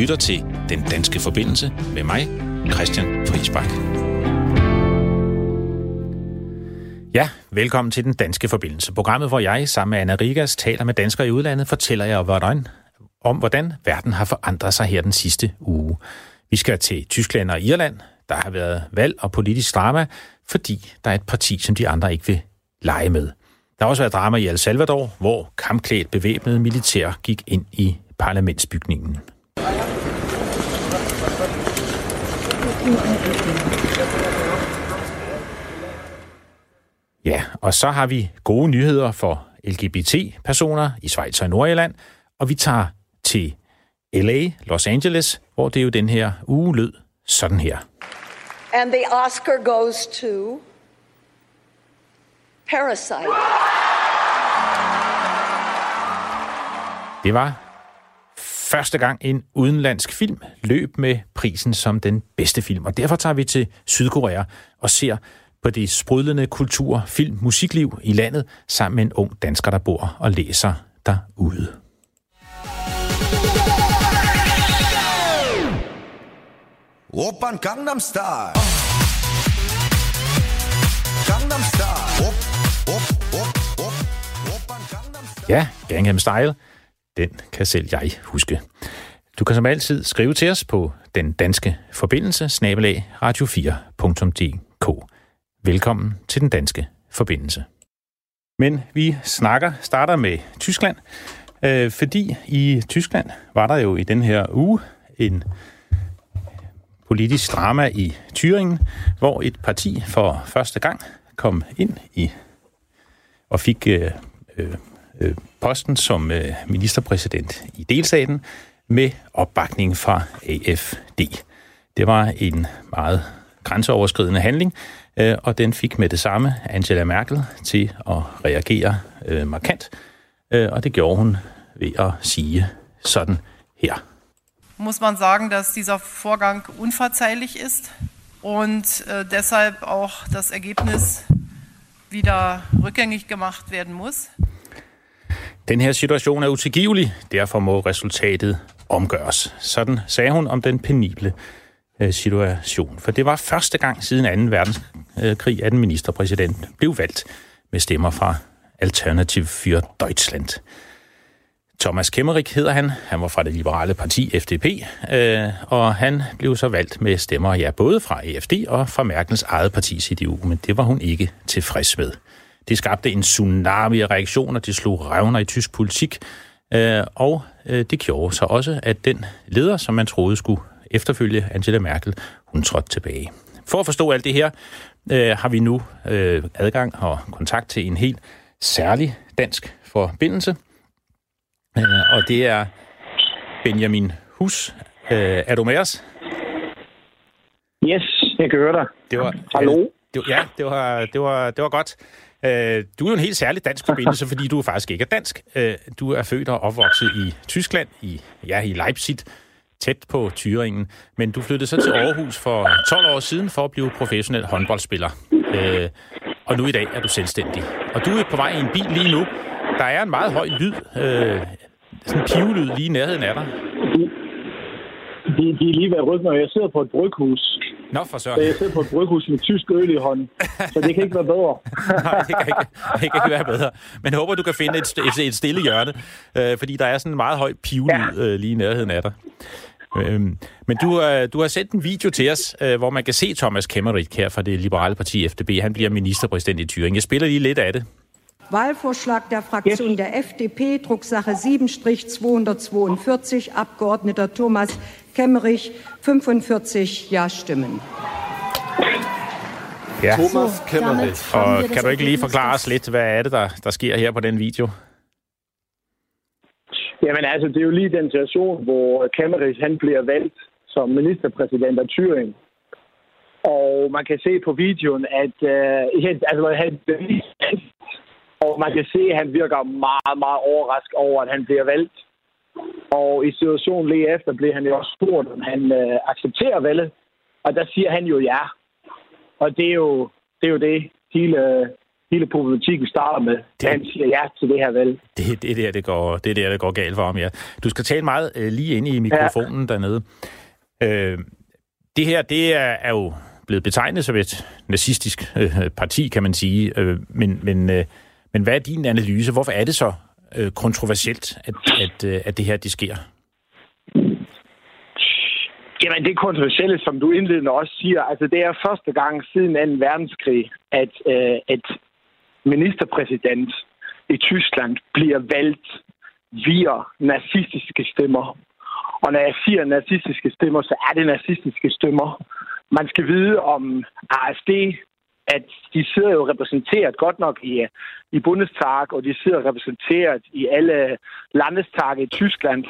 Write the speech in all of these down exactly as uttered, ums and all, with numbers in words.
lytter til Den Danske Forbindelse med mig, Christian Friisberg. Ja, velkommen til Den Danske Forbindelse. Programmet, hvor jeg sammen med Anna Rikas taler med danskere i udlandet, fortæller jeg hvordan, om, hvordan verden har forandret sig her den sidste uge. Vi skal til Tyskland og Irland. Der har været valg og politisk drama, fordi der er et parti, som de andre ikke vil lege med. Der har også været drama i El Salvador, hvor kampklædt bevæbnede militære gik ind i parlamentsbygningen. Ja, og så har vi gode nyheder for L G B T-personer i Schweiz og Nordirland, og vi tager til L A, Los Angeles, hvor det jo den her uge lød sådan her. And the Oscar goes to Parasite. Det var første gang en udenlandsk film løb med prisen som den bedste film, og derfor tager vi til Sydkorea og ser på det sprudlende kultur, film, musikliv i landet sammen med en ung dansker, der bor og læser derude. Oppan Gangnam Style. Gangnam Style. Op, op, op, op. Oppan Gangnam Style. Ja, Gangnam Style. Den kan selv jeg huske. Du kan som altid skrive til os på Den Danske Forbindelse snabelag radio fire punktum d k. Velkommen til Den Danske Forbindelse. Men vi snakker starter med Tyskland, øh, fordi i Tyskland var der jo i den her uge en politisk drama i Thüringen, hvor et parti for første gang kom ind i og fik øh, øh, posten som øh, ministerpræsident i delstaten med opbakning fra A F D. Det var en meget grænseoverskridende handling, øh, og den fik med det samme Angela Merkel til at reagere øh, markant, øh, og det gjorde hun ved at sige sådan her. Muss man sagen, dass dieser Vorgang unverzeihlich ist und äh, deshalb auch das Ergebnis wieder rückgängig gemacht werden muss. Den her situation er utilgivelig, derfor må resultatet omgøres. Sådan sagde hun om den penible øh, situation. For det var første gang siden anden verdenskrig, at en ministerpræsident blev valgt med stemmer fra Alternativ für Deutschland. Thomas Kemmerich hedder han. Han var fra det liberale parti F D P, øh, og han blev så valgt med stemmer, ja, både fra A F D og fra Merkels eget parti C D U, men det var hun ikke tilfreds med. Det skabte en tsunami af reaktioner, det slog revner i tysk politik, øh, og øh, det gjorde så også, at den leder, som man troede skulle efterfølge Angela Merkel, hun trådte tilbage. For at forstå alt det her, øh, har vi nu øh, adgang og kontakt til en helt særlig dansk forbindelse. Og det er Benjamin Hus. Er du med os? Yes, jeg kan høre dig. Det var, Hallo? Det, ja, det var, det, var, det var godt. Du er jo en helt særlig dansk forbindelse, fordi du faktisk ikke er dansk. Du er født og opvokset i Tyskland, i, ja, i Leipzig, tæt på Thüringen. Men du flyttede så til Aarhus for tolv år siden for at blive professionel håndboldspiller. Og nu i dag er du selvstændig. Og du er på vej i en bil lige nu. Der er en meget høj lyd. Øh, sådan en pivlyd lige i nærheden af dig. De, de er lige ved at rykke mig. Jeg sidder på et bryghus. Nå, for søren. Jeg sidder på et bryghus med tysk øl i hånden. Så det kan ikke være bedre. Nej, det kan, ikke, det kan ikke være bedre. Men jeg håber, du kan finde et, et, et stille hjørne. Øh, fordi der er sådan en meget høj pivlyd øh, lige i nærheden af dig. Øh, men du, øh, du har sendt en video til os, øh, hvor man kan se Thomas Kemmerich her fra det liberale parti F D P. Han bliver ministerpræsident i Thüringen. Jeg spiller lige lidt af det. Wahlvorschlag der Fraktion der F D P, Drucksache sieben zweihundertzweiundvierzig, Abgeordneter Thomas Kemmerich, fünfundvierzig Ja-Stimmen. Ja. Thomas Kemmerich. Og kan du ikke lige forklare os lidt, hvad er det, der, der sker her på den video? Jamen altså, det er jo lige den situation, hvor Kemmerich han bliver valgt som ministerpræsident af Thüringen. Og man kan se på videoen, at øh, altså, han Og man kan se, at han virker meget, meget overrasket over, at han bliver valgt. Og i situationen lige efter blev han jo også spurgt, om han øh, accepterer valget. Og der siger han jo ja. Og det er jo det, er jo det hele hele problematikken starter med, det, han siger ja til det her valg. Det, det, der, det, går, det der, det går galt for ham, ja. Du skal tale meget øh, lige ind i mikrofonen ja. dernede. Øh, det her, det er, er jo blevet betegnet som et nazistisk øh, parti, kan man sige. Øh, men, men, øh, men hvad er din analyse? Hvorfor er det så øh, kontroversielt, at, at, øh, at det her, det sker? Jamen, det kontroversielle, som du indledende også siger, altså det er første gang siden anden verdenskrig, at, øh, at ministerpræsident i Tyskland bliver valgt via nazistiske stemmer. Og når jeg siger nazistiske stemmer, så er det nazistiske stemmer. Man skal vide om A f D, at de sidder jo repræsenteret godt nok i, i Bundestag, og de sidder repræsenteret i alle landestage i Tyskland.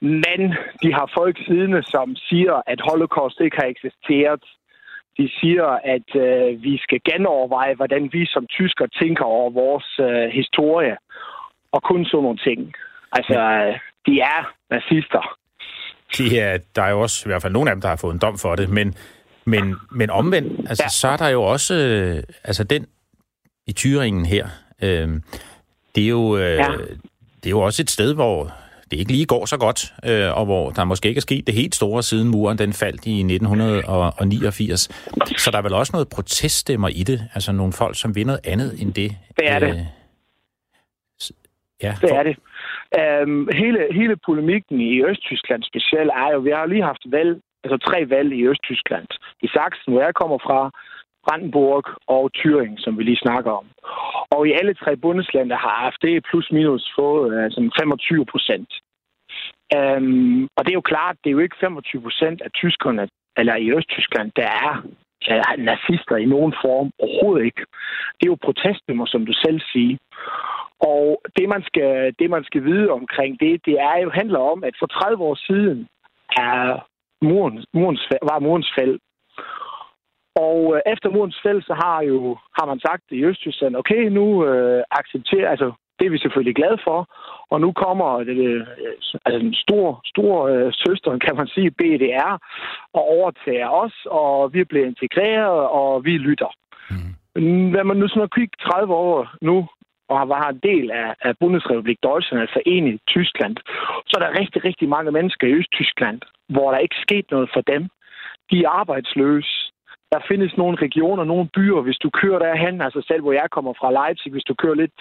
Men de har folk siddende, som siger, at holocaust ikke har eksisteret. De siger, at øh, vi skal genoverveje, hvordan vi som tysker tænker over vores øh, historie. Og kun sådan nogle ting. Altså, øh, de er nazister. De er, der er jo også i hvert fald nogle af dem, der har fået en dom for det. Men, men, men omvendt, altså, ja. så er der jo også øh, altså den i Thüringen her. Øh, det, er jo, øh, ja. det er jo også et sted, hvor det ikke lige går så godt, øh, og hvor der måske ikke er sket det helt store, siden muren den faldt i nitten niogfirs. Så der er vel også noget proteststemmer i det, altså nogle folk, som vil noget andet end det. Det er det. Øh, ja, for... Det er det. Øhm, hele, hele polemikken i Østtyskland specielt er jo, vi har lige haft valg, altså tre valg i Østtyskland. I Sachsen, hvor jeg kommer fra, Brandenburg og Thüringen, som vi lige snakker om. Og i alle tre bundeslande har A f D plus minus fået altså femogtyve procent. Øhm, og det er jo klart, det er jo ikke femogtyve procent af tyskerne, eller i Østtyskland, der er ja, nazister i nogen form overhovedet ikke. Det er jo proteststemmer, som du selv siger. Og det man skal, det, man skal vide omkring det, det er jo, handler om, at for tredive år siden er murens, murens, var murens fald. Og efter murens fald, så har jo har man sagt i Østtyskland, okay, nu øh, accepterer, altså det er vi selvfølgelig glade for, og nu kommer øh, altså en stor, stor øh, søster, kan man sige, B D R, og overtager os, og vi bliver integreret, og vi lytter. Mm. Hvad man nu sådan kigge tredive år nu, og var en del af, af Bundesrepublik Deutschland, altså enig i Tyskland, så er der rigtig, rigtig mange mennesker i Østtyskland, hvor der ikke skete noget for dem. De er arbejdsløse. Der findes nogle regioner, nogle byer, hvis du kører derhen, altså selv hvor jeg kommer fra Leipzig, hvis du kører lidt,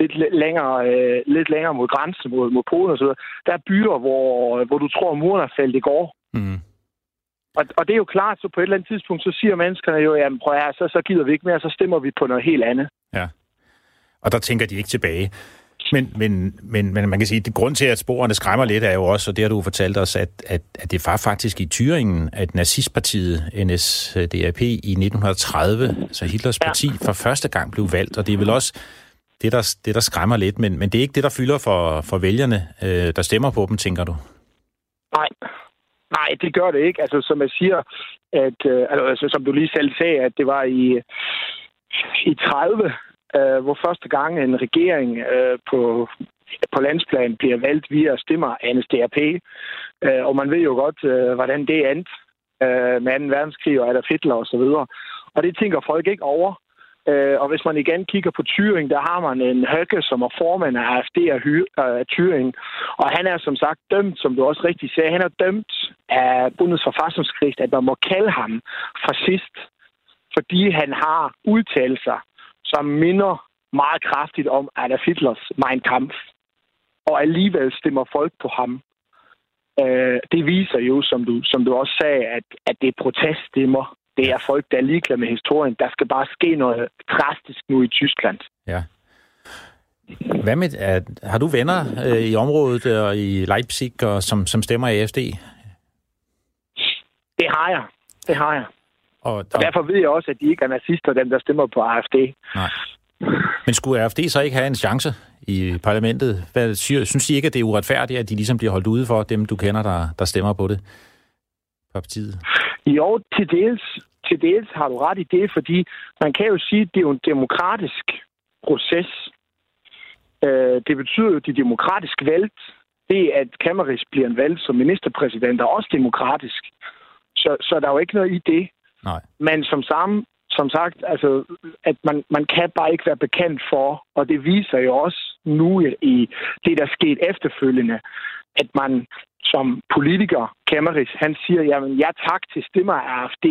lidt, længere, øh, lidt længere mod grænsen, mod, mod Polen og så videre, der er byer, hvor, hvor du tror, muren er faldet i går. Mm. Og, og det er jo klart, så på et eller andet tidspunkt, så siger menneskerne jo, jamen prøv at så, så gider vi ikke mere, så stemmer vi på noget helt andet. Ja, og der tænker de ikke tilbage. Men, men, men, men man kan sige, at grund til, at sporene skræmmer lidt, er jo også, og det har du fortalt os, at, at, at det var faktisk i Thüringen, at nazistpartiet N S D A P i nitten tredive, altså Hitlers parti, for første gang blev valgt. Og det er vel også det, der, det, der skræmmer lidt, men, men det er ikke det, der fylder for, for vælgerne, øh, der stemmer på dem, tænker du? Nej. Nej, det gør det ikke. Altså, som jeg siger, at, øh, altså, som du lige selv sagde, at det var i, i tredive, hvor første gang en regering øh, på, på landsplan bliver valgt via stemmer af N S D A P. Øh, og man ved jo godt, øh, hvordan det endte øh, med anden verdenskrig og Adolf Hitler osv. Og, og det tænker folk ikke over. Øh, og hvis man igen kigger på Thüringen, der har man en Høgge, som er formand af A f D af øh, Thüringen. Og han er som sagt dømt, som du også rigtig sagde, han er dømt af Bundesforfassungsgericht, at man må kalde ham fascist, fordi han har udtalt sig, som minder meget kraftigt om Adolf Hitlers Mein Kampf. Og alligevel stemmer folk på ham. Øh, det viser jo, som du, som du også sagde, at, at det er proteststemmer. Det er folk, der er ligeglade med historien. Der skal bare ske noget drastisk nu i Tyskland. Ja. Hvad med, at, har du venner øh, i området og i Leipzig, og som, som stemmer i A f D? Det har jeg. Det har jeg. Og, og... og derfor ved jeg også, at de ikke er nazister, dem der stemmer på A f D. Nej. Men skulle A f D så ikke have en chance i parlamentet? Hvad, synes de ikke, at det er uretfærdigt, at de ligesom bliver holdt ude for dem, du kender, der, der stemmer på det? På partiet? Jo, til dels, til dels har du ret i det, fordi man kan jo sige, at det er jo en demokratisk proces. Det betyder jo, at de demokratisk valgt, det at Kemmerich bliver valgt som ministerpræsident, er også demokratisk. Så, så der er jo ikke noget i det. Nej. Men som, samme, som sagt, altså, at man, man kan bare ikke være bekendt for, og det viser jo også nu i det, der skete efterfølgende, at man som politiker, Kemmerich, han siger, jamen, jeg tak til stemmer af A F D,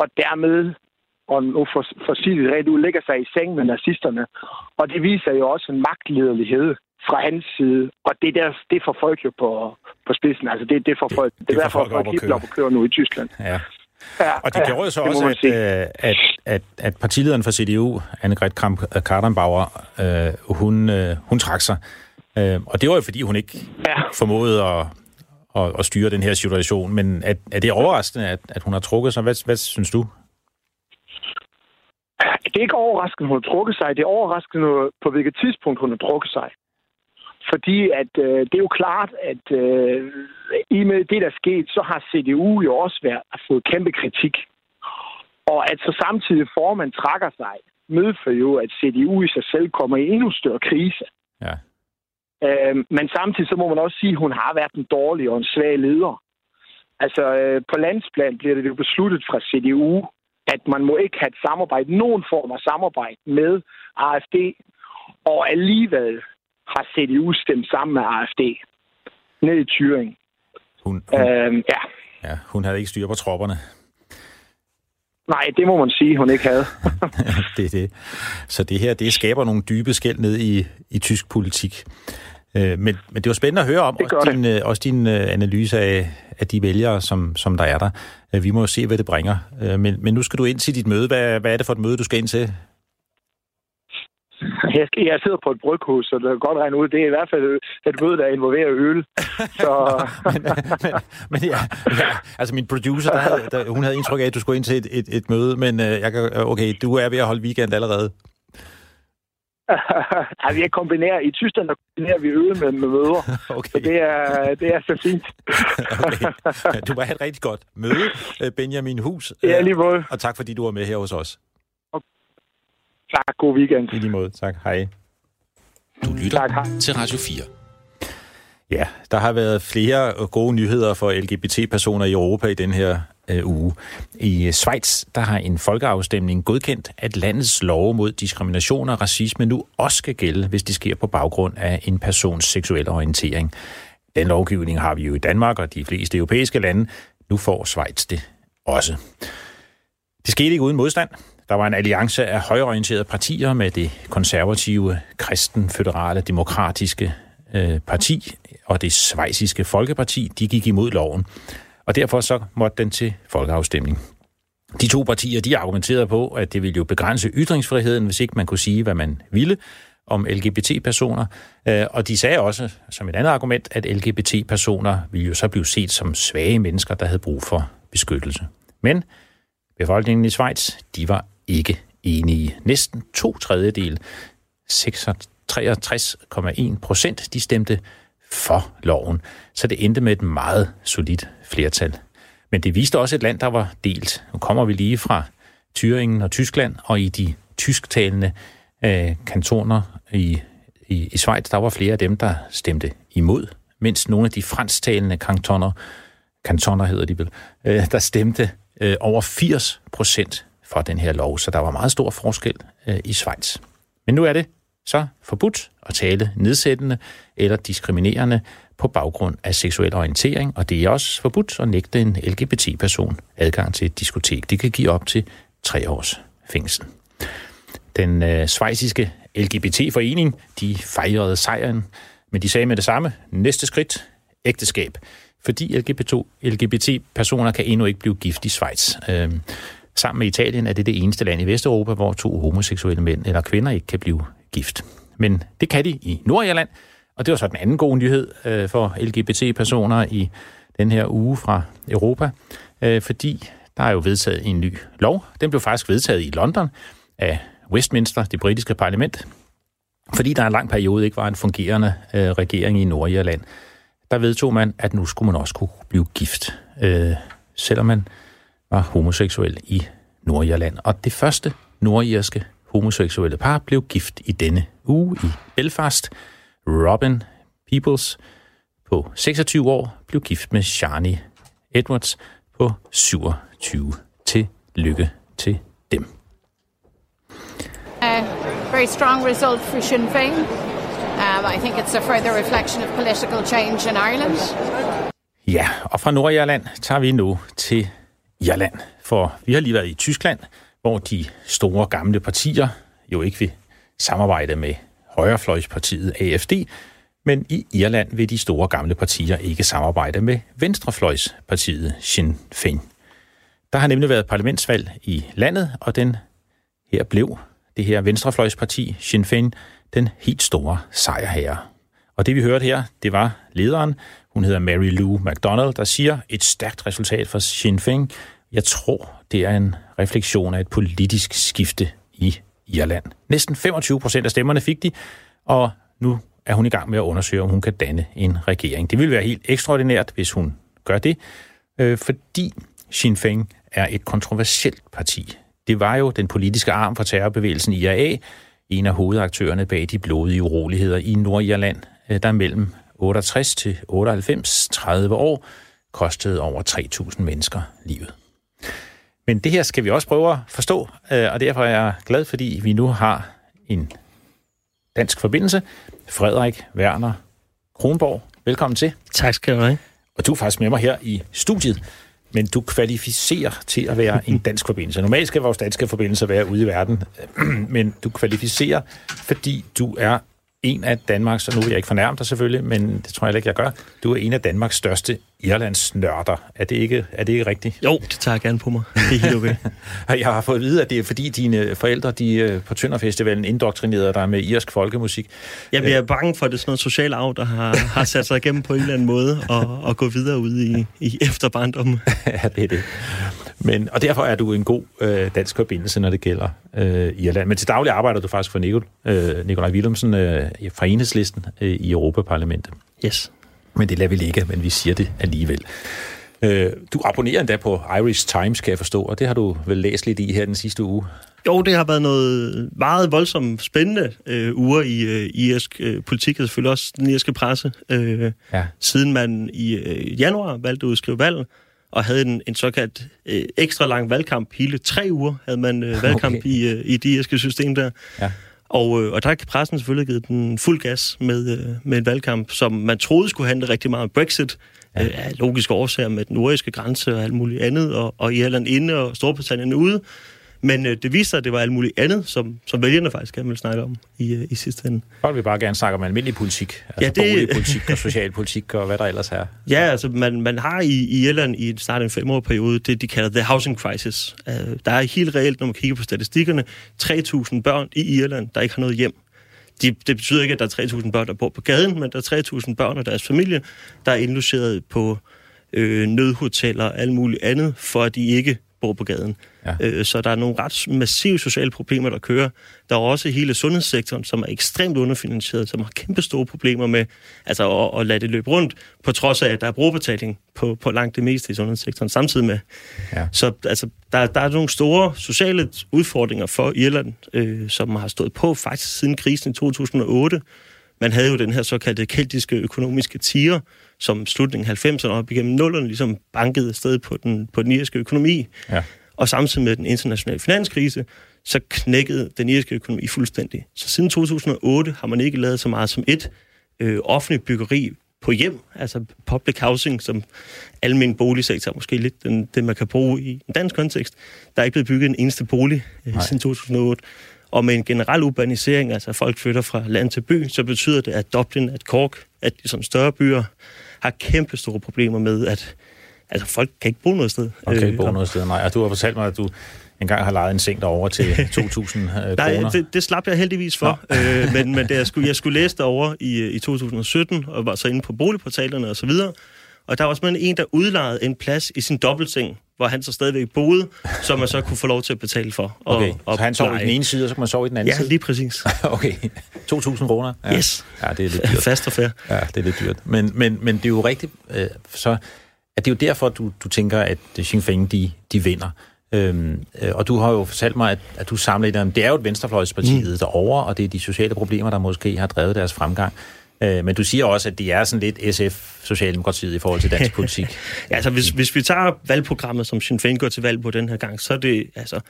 og dermed, og nu for, for at sige det rent ud, lægger sig i seng med nazisterne. Og det viser jo også en magtlederlighed fra hans side, og det der, det får folk jo på, på spidsen. Altså, det, det får folk, det, det, det er derfor, folk op at køre. køre nu i Tyskland. Ja. Ja, og det gjorde ja, jo så også, at, at, at, at partilederen for C D U, Annegret Kramp-Kartenbauer, øh, hun, øh, hun trak sig. Øh, og det var jo, fordi hun ikke ja. formåede at, at, at styre den her situation. Men er, er det overraskende, at, at hun har trukket sig? Hvad, hvad synes du? Det er ikke overraskende, at hun har trukket sig. Det er overraskende, på hvilket tidspunkt hun har trukket sig. Fordi at, øh, det er jo klart, at øh, i med det, der skete, så har C D U jo også været, at fået kæmpe kritik. Og at så samtidig formanden trækker sig, medfører jo, at C D U i sig selv kommer i endnu større krise. Ja. Øh, men samtidig så må man også sige, at hun har været en dårlig og en svag leder. Altså, øh, på landsplan bliver det jo besluttet fra C D U, at man må ikke have et samarbejde, nogen form af samarbejde med A F D, og alligevel har C D U stemt sammen med A F D ned i Thüringen. Hun, hun, øhm, ja. Ja, hun havde ikke styr på tropperne. Nej, det må man sige, hun ikke havde. Det er det. Så det her, det skaber nogle dybe skel ned i, i tysk politik. Øh, men, men det var spændende at høre om, også din, også din analyse af, af de vælgere, som, som der er der. Vi må jo se, hvad det bringer. Men, men nu skal du ind til dit møde. Hvad, hvad er det for et møde, du skal ind til? Jeg, skal, jeg sidder på et bryghus, så det kan godt regne ud. Det er i hvert fald et møde, der involverer øl. Så... men men, men ja, ja, altså min producer, der havde, der, hun havde indtryk af, at du skulle ind til et, et, et møde, men jeg kan, okay, du er ved at holde weekend allerede. Altså, jeg kombinerer, i Tyskland der kombinerer vi øl med, med møder, okay. Så det er, det er så fint. Okay. Du var have et rigtig godt møde, Benjamin Hus. Ja, lige måde. Og tak, fordi du var med her hos os. Tak, god weekend. I lige måde, tak. Hej. Du lytter tak, hej. Til Radio fire. Ja, der har været flere gode nyheder for L G B T-personer i Europa i den her øh, uge. I Schweiz, der har en folkeafstemning godkendt, at landets love mod diskrimination og racisme nu også skal gælde, hvis det sker på baggrund af en persons seksuelle orientering. Den lovgivning har vi jo i Danmark og de fleste europæiske lande. Nu får Schweiz det også. Det skete ikke uden modstand. Der var en alliance af højreorienterede partier med det konservative, kristen, føderale, demokratiske øh, parti og det schweiziske folkeparti. De gik imod loven, og derfor så måtte den til folkeafstemning. De to partier, de argumenterede på, at det ville jo begrænse ytringsfriheden, hvis ikke man kunne sige, hvad man ville om L G B T-personer. Øh, og de sagde også, som et andet argument, at L G B T-personer ville jo så blive set som svage mennesker, der havde brug for beskyttelse. Men befolkningen i Schweiz, de var ikke enige. Næsten to tredjedel, treogtres komma en procent, de stemte for loven. Så det endte med et meget solidt flertal. Men det viste også et land, der var delt. Nu kommer vi lige fra Thüringen og Tyskland, og i de tysktalende øh, kantoner i, i, i Schweiz, der var flere af dem, der stemte imod, mens nogle af de fransktalende kantoner, kantoner hedder de vel, øh, der stemte over firs procent for den her lov, så der var meget stor forskel øh, i Schweiz. Men nu er det så forbudt at tale nedsættende eller diskriminerende på baggrund af seksuel orientering, og det er også forbudt at nægte en L G B T-person adgang til et diskotek. Det kan give op til tre års fængsel. Den øh, schweiziske L G B T-forening, de fejrede sejren, men de sagde med det samme, næste skridt, ægteskab. Fordi L G B T-personer kan endnu ikke blive gift i Schweiz. Øh, sammen med Italien er det det eneste land i Vesteuropa, hvor to homoseksuelle mænd eller kvinder ikke kan blive gift. Men det kan de i Nordirland, og det var så den anden gode nyhed øh, for L G B T-personer i den her uge fra Europa, øh, fordi der er jo vedtaget en ny lov. Den blev faktisk vedtaget i London af Westminster, det britiske parlament, fordi der en lang periode ikke var en fungerende øh, regering i Nordirland. Der vedtog man, at nu skulle man også kunne blive gift, øh, selvom man var homoseksuel i Nordirland. Og det første nordirske homoseksuelle par blev gift i denne uge i Belfast. Robin Peoples på seksogtyve år blev gift med Shani Edwards på syvogtyve. Tillykke til dem. very strong result for Sinn Féin. Um, I think it's a further reflection of political change in Ireland. Ja, og fra Nordirland tager vi nu til Irland, for vi har lige været i Tyskland, hvor de store gamle partier jo ikke vil samarbejde med højrefløjspartiet A F D, men i Irland vil de store gamle partier ikke samarbejde med venstrefløjspartiet Sinn Féin. Der har nemlig været parlamentsvalg i landet, og den her blev det her venstrefløjsparti Sinn Féin den helt store sejrherre. Og det vi hørte her, det var lederen, hun hedder Mary Lou McDonald, der siger, et stærkt resultat for Sinn Féin. Jeg tror, det er en refleksion af et politisk skifte i Irland. Næsten femogtyve procent af stemmerne fik de, og nu er hun i gang med at undersøge, om hun kan danne en regering. Det vil være helt ekstraordinært, hvis hun gør det, øh, fordi Sinn Féin er et kontroversielt parti. Det var jo den politiske arm for terrorbevægelsen I R A, en af hovedaktørerne bag de blodige uroligheder i Nordirland, der mellem otteogtres til otteoghalvfems, tredive år, kostede over tre tusind mennesker livet. Men det her skal vi også prøve at forstå, og derfor er jeg glad, fordi vi nu har en dansk forbindelse. Frederik Werner Kronborg, velkommen til. Tak skal du have. Og du er faktisk med mig her i studiet, men du kvalificerer til at være en dansk forbindelse. Normalt skal vores danske forbindelser være ude i verden, men du kvalificerer, fordi du er en af Danmarks, og nu vil jeg ikke fornærme dig selvfølgelig, men det tror jeg ikke, jeg gør, du er en af Danmarks største Irlandsnørder. Er det ikke, er det ikke rigtigt? Jo, det tager jeg gerne på mig. Det er helt okay. Jeg har fået at vide, at det er fordi dine forældre, de på Tønderfestivalen indoktrinerede dig med irsk folkemusik. Jeg bliver bange for, at det er sådan noget social arv, der har, har sat sig igennem på en eller anden måde, og, og gå videre ud i, i efterbarndommen. Ja, det er det. Men, og derfor er du en god øh, dansk forbindelse, når det gælder øh, Irland. Men til daglig arbejder du faktisk for Nicol, øh, Nikolaj Willumsen øh, fra Enhedslisten øh, i Europaparlamentet. Yes. Men det lader vi ligge, men vi siger det alligevel. Øh, du abonnerer endda på Irish Times, kan jeg forstå, og det har du vel læst lidt i her den sidste uge? Jo, det har været noget meget voldsomt spændende øh, uger i øh, irsk øh, politik, og selvfølgelig også den irske presse, øh, ja. Siden man i øh, januar valgte at udskrive valg, og havde en, en såkaldt øh, ekstra lang valgkamp. Hele tre uger havde man øh, valgkamp okay. i, øh, i det irske system der. Ja. Og, øh, og der har pressen selvfølgelig givet den fuld gas med, øh, med en valgkamp, som man troede skulle handle rigtig meget om Brexit. Ja. Øh, af logiske årsager med den nordiske grænse og alt muligt andet, og, og Irland inde og Storbritannien ude. Men øh, det viser sig, at det var alt muligt andet, som, som vælgerne faktisk gerne ville snakke om i, øh, i sidste ende. Folk vil bare gerne snakke om almindelig politik, altså ja, boligpolitik og socialpolitik og hvad der ellers er. Ja, altså man, man har i, i Irland i snart en femårig periode det, de kalder the housing crisis. Uh, der er helt reelt, når man kigger på statistikkerne, tre tusind børn i Irland, der ikke har noget hjem. De, det betyder ikke, at der er tre tusind børn, der bor på gaden, men der er tre tusind børn og deres familie, der er indlogeret på øh, nødhoteller og alt muligt andet, for at de ikke bor på gaden. Ja. Så der er nogle ret massive sociale problemer, der kører. Der er også hele sundhedssektoren, som er ekstremt underfinansieret, som har kæmpe store problemer med altså at, at lade det løbe rundt, på trods af, at der er brugerbetaling på, på langt det meste i sundhedssektoren samtidig med. Ja. Så altså, der, der er nogle store sociale udfordringer for Irland, øh, som har stået på faktisk siden krisen i to tusind og otte. Man havde jo den her såkaldte keltiske økonomiske tiger, som slutningen af halvfemserne op igennem nullerne ligesom bankede afsted på den, på den irske økonomi. Ja. Og samtidig med den internationale finanskrise, så knækkede den irske økonomi fuldstændig. Så siden to tusind og otte har man ikke lavet så meget som et øh, offentligt byggeri på hjem, altså public housing, som almen boligsektor, måske lidt den, det, man kan bruge i en dansk kontekst. Der er ikke blevet bygget en eneste bolig øh, siden to tusind og otte. Og med en generel urbanisering, altså folk flytter fra land til by, så betyder det, at Dublin, at Cork, at de som større byer, har kæmpe store problemer med, at altså, folk kan ikke bo noget sted. Folk kan ikke bo noget sted, nej. Og du har fortalt mig, at du engang har lejet en seng derovre til to tusind kroner. Nej, det, det slap jeg heldigvis for. øh, men men det, jeg, skulle, jeg skulle læse derovre i, i to tusind og sytten, og var så inde på boligportalerne og så videre. Og der var også en, der udlejede en plads i sin dobbeltseng, hvor han så stadigvæk boede, som man så kunne få lov til at betale for. Og, okay, og så han sov i den ene side, og så kunne man sove i den anden side? Ja, lige præcis. Okay, to tusind kroner? Ja. Yes. Ja, det er lidt dyrt. Fast og fair. Ja, det er lidt dyrt. Men, men, men det er jo rigtigt, øh, så at det er jo derfor, du, du tænker, at Sinn Féin, de, de vinder. Øhm, og du har jo fortalt mig, at, at du samler i dem. Det er jo et venstrefløjspartiet mm. derovre, og det er de sociale problemer, der måske har drevet deres fremgang. Men du siger også, at det er sådan lidt S F-socialdemokratiet i forhold til dansk politik. Ja, altså hvis, hvis vi tager valgprogrammet, som Sinn Féin går til valg på den her gang, så er det altså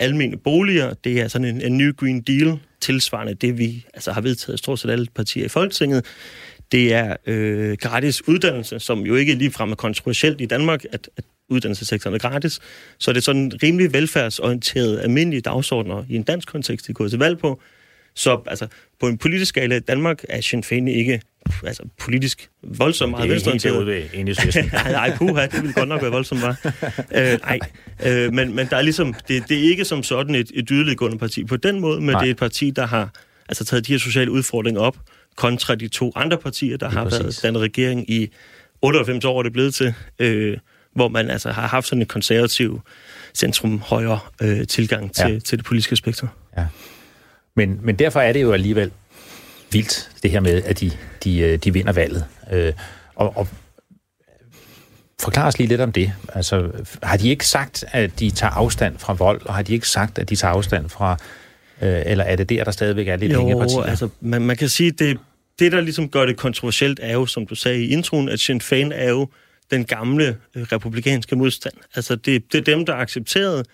almene boliger. Det er sådan en, en New Green Deal, tilsvarende det, vi altså, har vedtaget stort set alle partier i Folketinget. Det er øh, gratis uddannelse, som jo ikke ligefrem er kontroversielt i Danmark, at, at uddannelsessektoren er gratis. Så det er sådan rimelig velfærdsorienterede, almindelige dagsordner i en dansk kontekst, de går til valg på. Så altså, på en politisk skala i Danmark er Sinn Féin ikke altså, politisk voldsomt meget venstreorienteret. Det er helt derude ved Enhedslisten. Nej, puha, det ville godt nok være voldsomt meget. Øh, nej, øh, men, men der er ligesom, det, det er ikke som sådan et, et yderliggående parti på den måde, men nej. Det er et parti, der har altså, taget de her sociale udfordringer op, kontra de to andre partier, der har præcis. været dannet regering i otteoghalvfems år, det er blevet til, øh, hvor man altså har haft sådan en konservativ centrum-højre øh, tilgang til, ja. til det politiske spektrum. Ja. Men, men derfor er det jo alligevel vildt, det her med, at de, de, de vinder valget. Øh, og, og forklar os lige lidt om det. Altså, har de ikke sagt, at de tager afstand fra vold, og har de ikke sagt, at de tager afstand fra... Øh, eller er det der, der stadigvæk er lidt hængepartier? Jo, altså, man, man kan sige, det, det, der ligesom gør det kontroversielt, er jo, som du sagde i introen, at Sinn Féin er jo den gamle øh, republikanske modstand. Altså, det, det er dem, der accepterede,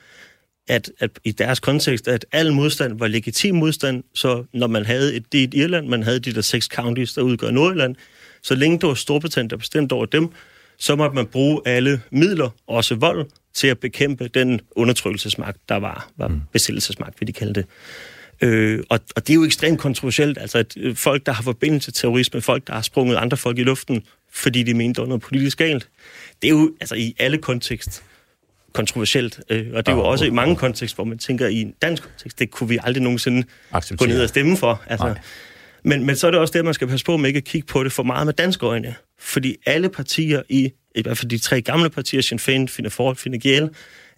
At, at i deres kontekst, at al modstand var legitim modstand, så når man havde et delt Irland, man havde de der seks counties, der udgør Nordirland, så længe det var Storbritannien, der bestemte over dem, så måtte man bruge alle midler, også vold, til at bekæmpe den undertrykkelsesmagt, der var, var besættelsesmagt, vil de kalde det. Øh, og, og det er jo ekstremt kontroversielt, altså at folk, der har forbindelse til terrorisme, folk, der har sprunget andre folk i luften, fordi de mente, der var noget politisk galt, det er jo altså i alle kontekster kontroversielt, og det er jo også i mange kontekster, hvor man tænker, i en dansk kontekst, det kunne vi aldrig nogensinde gå ned og stemme for. Altså. Men, men så er det også det, at man skal passe på med ikke at kigge på det for meget med danske øjne. Fordi alle partier, i, i hvert fald de tre gamle partier, Sinn Féin, Fianna Fáil, Fine Gael,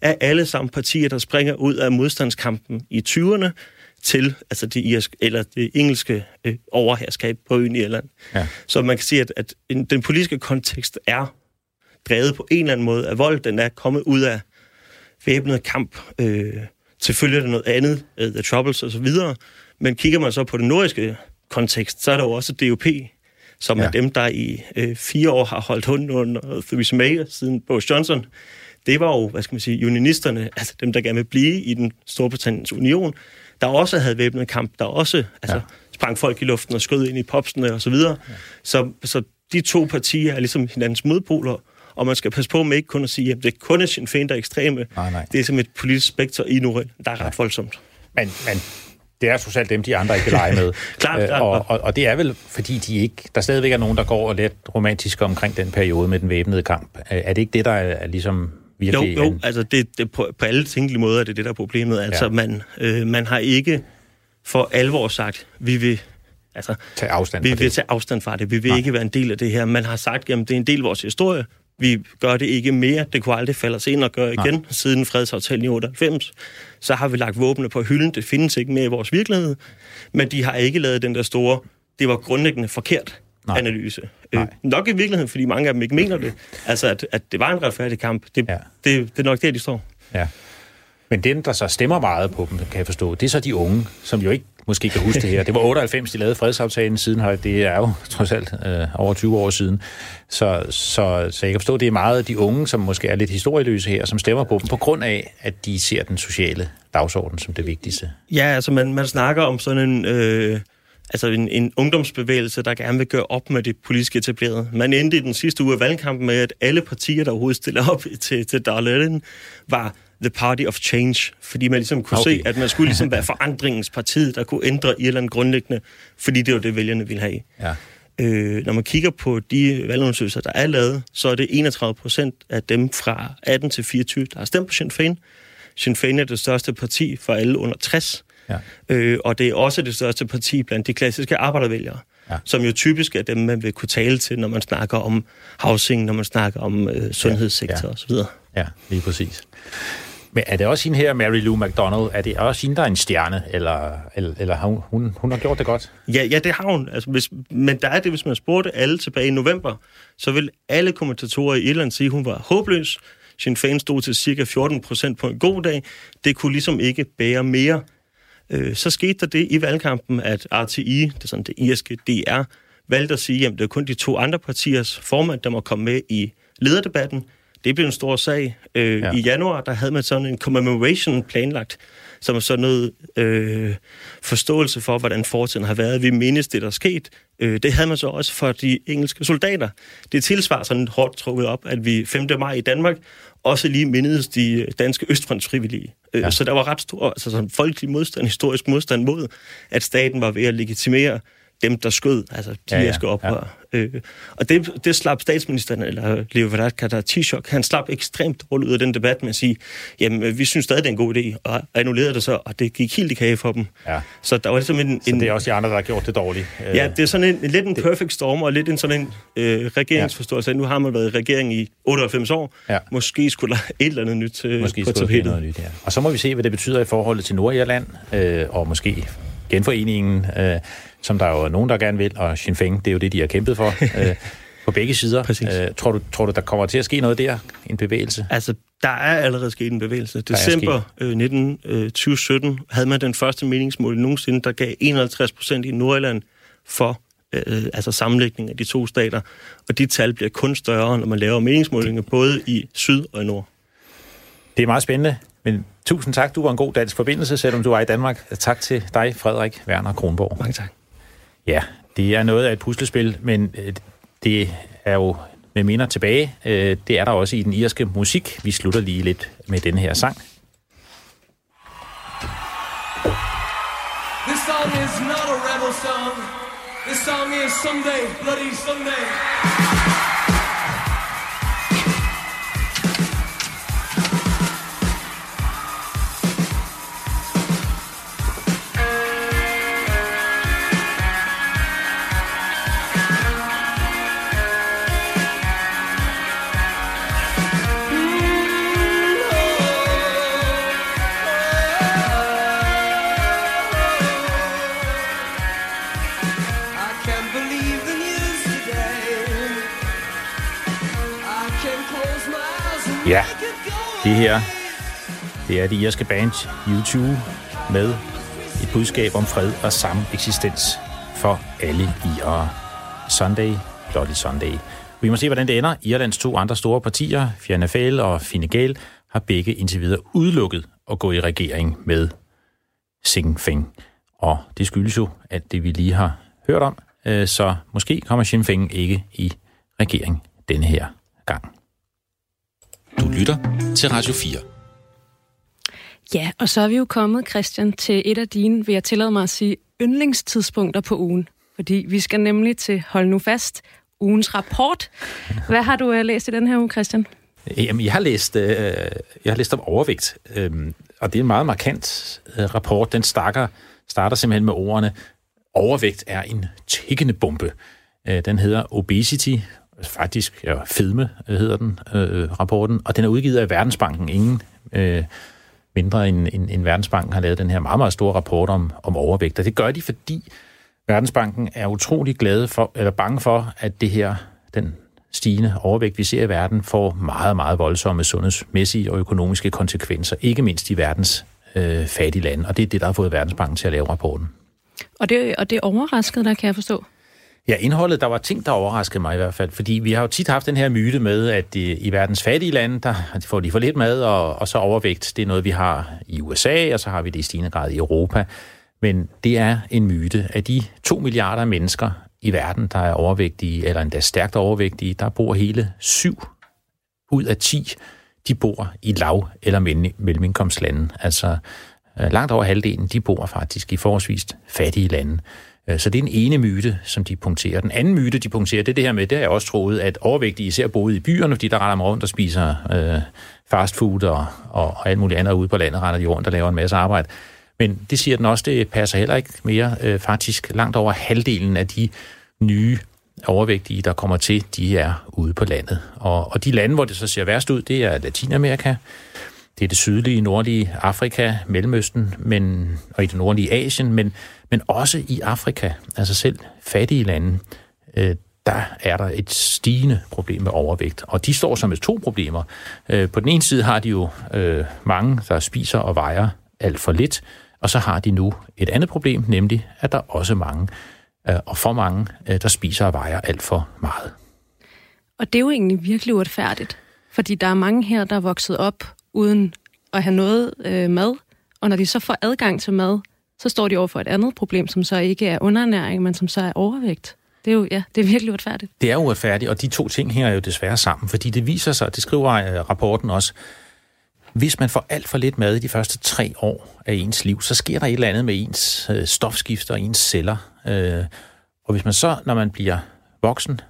er alle sammen partier, der springer ud af modstandskampen i tyverne til altså det, irske, eller det engelske øh, overherskab på øen i Irland. Ja. Så man kan sige, at, at den politiske kontekst er drevet på en eller anden måde af vold. Den er kommet ud af væbnet kamp. Øh, selvfølgelig er der noget andet, øh, the troubles og så videre. Men kigger man så på den nordiske kontekst, så er der jo også D U P, som ja. er dem, der i øh, fire år har holdt hånden under Theresa May siden Boris Johnson. Det var jo, hvad skal man sige, unionisterne, altså dem, der gerne vil blive i den Storbritanniens union, der også havde væbnet kamp, der også altså, ja. sprang folk i luften og skød ind i popsene og så videre. Ja. Så, så de to partier er ligesom hinandens modpoler, og man skal passe på med ikke kun at sige, at det kun er Sinn Féin, der er ekstreme. Nej, nej. Det er som et politisk spektrum i Norge, der er ret voldsomt. Men, men det er socialt dem, de andre ikke vil lege med. Klart, øh, og, og, og det er vel, fordi de ikke, der stadigvæk er nogen, der går og lidt romantiske omkring den periode med den væbnede kamp. Er det ikke det, der er, er ligesom virkelig... Jo, jo en... altså det, det, på, på alle tænkelige måder er det det, der er problemet. Altså ja. man, øh, man har ikke for alvor sagt, vi vil... Altså, tage afstand vi vil det. tage afstand fra det. Vi vil nej. ikke være en del af det her. Man har sagt, jamen det er en del af vores historie. Vi gør det ikke mere. Det kunne aldrig falde os ind og gøre igen. Nej. Siden fredsaftalen i otteoghalvfems, så har vi lagt våbnene på hylden. Det findes ikke mere i vores virkelighed. Men de har ikke lavet den der store, det var grundlæggende forkert Nej. analyse. Øh, nok i virkeligheden, fordi mange af dem ikke mener det. Altså, at, at det var en retfærdig kamp. Det, ja. det, det er nok der, de står. Ja. Men dem, der så stemmer meget på dem, kan jeg forstå, det er så de unge, som jo ikke måske kan huske det her. Det var otteoghalvfems, de lavede fredsaftalen siden her. Det er jo trods alt øh, over tyve år siden. Så, så, så jeg kan forstå, det er meget de unge, som måske er lidt historieløse her, som stemmer på dem, på grund af, at de ser den sociale dagsorden som det vigtigste. Ja, altså man, man snakker om sådan en, øh, altså en, en ungdomsbevægelse, der gerne vil gøre op med det politiske etablerede. Man endte i den sidste uge af valgkampen med, at alle partier, der overhovedet stiller op til, til Darlene, var... The Party of Change, fordi man ligesom kunne okay. se, at man skulle ligesom være forandringens parti, der kunne ændre Irland grundlæggende, fordi det var det, vælgerne ville have. Ja. Øh, når man kigger på de valgundersøgelser, der er lavet, så er det enogtredive procent af dem fra atten til fireogtyve, der har stemt på Sinn Féin. Sinn Féin er det største parti for alle under tres, ja. øh, og det er også det største parti blandt de klassiske arbejdervælgere, ja. som jo typisk er dem, man vil kunne tale til, når man snakker om housing, når man snakker om øh, sundhedssektor ja. Ja. osv. Ja, lige præcis. Men er det også hende her, Mary Lou McDonald, er det også hende, der er en stjerne, eller, eller, eller har hun, hun, hun har gjort det godt? Ja, ja det har hun. Altså, hvis, men der er det, hvis man spurgte alle tilbage i november, så vil alle kommentatorer i Irland sige, at hun var håbløs. Sinn Féin stod til cirka fjorten procent på en god dag. Det kunne ligesom ikke bære mere. Øh, så skete der det i valgkampen, at R T I, det er sådan det irske D R, valgte at sige, at det er kun de to andre partiers formand, der må komme med i lederdebatten. Det blev en stor sag. Øh, ja. I januar, der havde man sådan en commemoration planlagt, som er sådan noget øh, forståelse for, hvordan fortiden har været. Vi mindes det, der er sket. Øh, det havde man så også for de engelske soldater. Det tilsvarer sådan hårdt trukket op, at vi femte maj i Danmark også lige mindedes de danske østfrontsfrivillige. Øh, ja. Så der var ret stor altså sådan folkelig modstand, historisk modstand mod, at staten var ved at legitimere dem, der skød, altså de ja, irske ja, oprør. Ja. Øh, og det, det slap statsministeren, eller Leo Varadkar, der er Taoiseach, han slap ekstremt roligt ud af den debat med at sige, jamen, vi synes stadig, det er en god idé, og annullerede det så, og det gik helt i kage for dem. Ja. Så der var ligesom en... Så det er også de andre, der har gjort det dårligt. Ja, det er sådan en, lidt en perfect storm, og lidt en sådan en øh, regeringsforståelse. Ja. Nu har man været i regering i otteoghalvfems år. Ja. Måske skulle der et eller andet nyt øh, måske på tapetet. Nyt, ja. Og så må vi se, hvad det betyder i forhold til Nordirland, øh, og måske genforeningen, øh, som der er jo nogen, der gerne vil, og Sinn Féin, det er jo det, de har kæmpet for, øh, på begge sider. Æ, tror, du, tror du, der kommer til at ske noget der? En bevægelse? Altså, der er allerede sket en bevægelse. December øh, nitten, øh, tyve sytten havde man den første meningsmåling nogensinde, der gav enoghalvtreds procent i Nordirland for øh, altså sammenlægning af de to stater. Og de tal bliver kun større, når man laver meningsmålinger både i syd og i nord. Det er meget spændende, men tusind tak. Du var en god dansk forbindelse, selvom du var i Danmark. Tak til dig, Frederik Werner Kronborg. Mange tak. Ja, det er noget af et puslespil, men det er jo med minder tilbage. Det er der også i den irske musik. Vi slutter lige lidt med denne her sang. This song is not a rebel song. This song is someday, bloody someday. Ja, det her, det er det irske band U to med et budskab om fred og samme eksistens for alle irere. Sunday, Bloody Sunday. Vi må se, hvordan det ender. Irlands to andre store partier, Fianna Fáil og Fine Gael, har begge indtil videre udelukket at gå i regering med Sinn Féin. Og det skyldes jo, at det vi lige har hørt om, så måske kommer Sinn Féin ikke i regering denne her gang. Du lytter til Radio fire. Ja, og så er vi jo kommet, Christian, til et af dine, vil jeg tillade mig at sige, yndlingstidspunkter på ugen. Fordi vi skal nemlig til, hold nu fast, ugens rapport. Hvad har du uh, læst i den her uge, Christian? Jamen, jeg har læst, øh, jeg har læst om overvægt, øh, og det er en meget markant øh, rapport. Den starter, starter simpelthen med ordene, overvægt er en tikkende bombe. Øh, den hedder Obesity. Faktisk, ja, fedme hedder den, øh, rapporten, og den er udgivet af Verdensbanken. Ingen øh, mindre end, end, end Verdensbanken har lavet den her meget, meget store rapport om, om overvægt, og det gør de, fordi Verdensbanken er utrolig glade for, eller bange for, at det her, den stigende overvægt, vi ser i verden, får meget, meget voldsomme sundhedsmæssige og økonomiske konsekvenser, ikke mindst i verdens øh, fattige lande, og det er det, der har fået Verdensbanken til at lave rapporten. Og det, og det overraskede dig, kan jeg forstå? Ja, indholdet, der var ting, der overraskede mig i hvert fald, fordi vi har jo tit haft den her myte med, at i verdens fattige lande, der får de for lidt mad, og, og så overvægt, det er noget, vi har i U S A, og så har vi det i stigende grad i Europa. Men det er en myte, at de to milliarder mennesker i verden, der er overvægtige, eller endda stærkt overvægtige, der bor hele syv ud af ti, de bor i lav- eller mellemindkomstlande. Altså langt over halvdelen, de bor faktisk i forholdsvis fattige lande. Så det er en ene myte, som de punkterer. Den anden myte, de punkterer, det er det her med, det har jeg også troet, at overvægtige især boede i byerne, fordi der render man rundt og spiser øh, fastfood og, og, og alt muligt andet ude på landet, render de rundt og laver en masse arbejde. Men det siger den også, det passer heller ikke mere. Øh, faktisk langt over halvdelen af de nye overvægtige, der kommer til, de er ude på landet. Og, og de lande, hvor det så ser værst ud, det er Latinamerika, det er det sydlige, nordlige Afrika, Mellemøsten, men, og i det nordlige Asien, men, men også i Afrika, altså selv fattige lande, øh, der er der et stigende problem med overvægt. Og de står som et to problemer. Øh, på den ene side har de jo øh, mange, der spiser og vejer alt for lidt, og så har de nu et andet problem, nemlig at der også mange, øh, og for mange, øh, der spiser og vejer alt for meget. Og det er jo egentlig virkelig uretfærdigt. Fordi der er mange her, der er vokset op uden at have noget øh, mad, og når de så får adgang til mad, så står de over for et andet problem, som så ikke er underernæring, men som så er overvægt. Det er jo, ja, det er virkelig uretfærdigt. Det er uretfærdigt, og de to ting her er jo desværre sammen, fordi det viser sig, det skriver rapporten også, hvis man får alt for lidt mad i de første tre år af ens liv, så sker der et eller andet med ens stofskifter og ens celler. Og hvis man så, når man bliver voksen,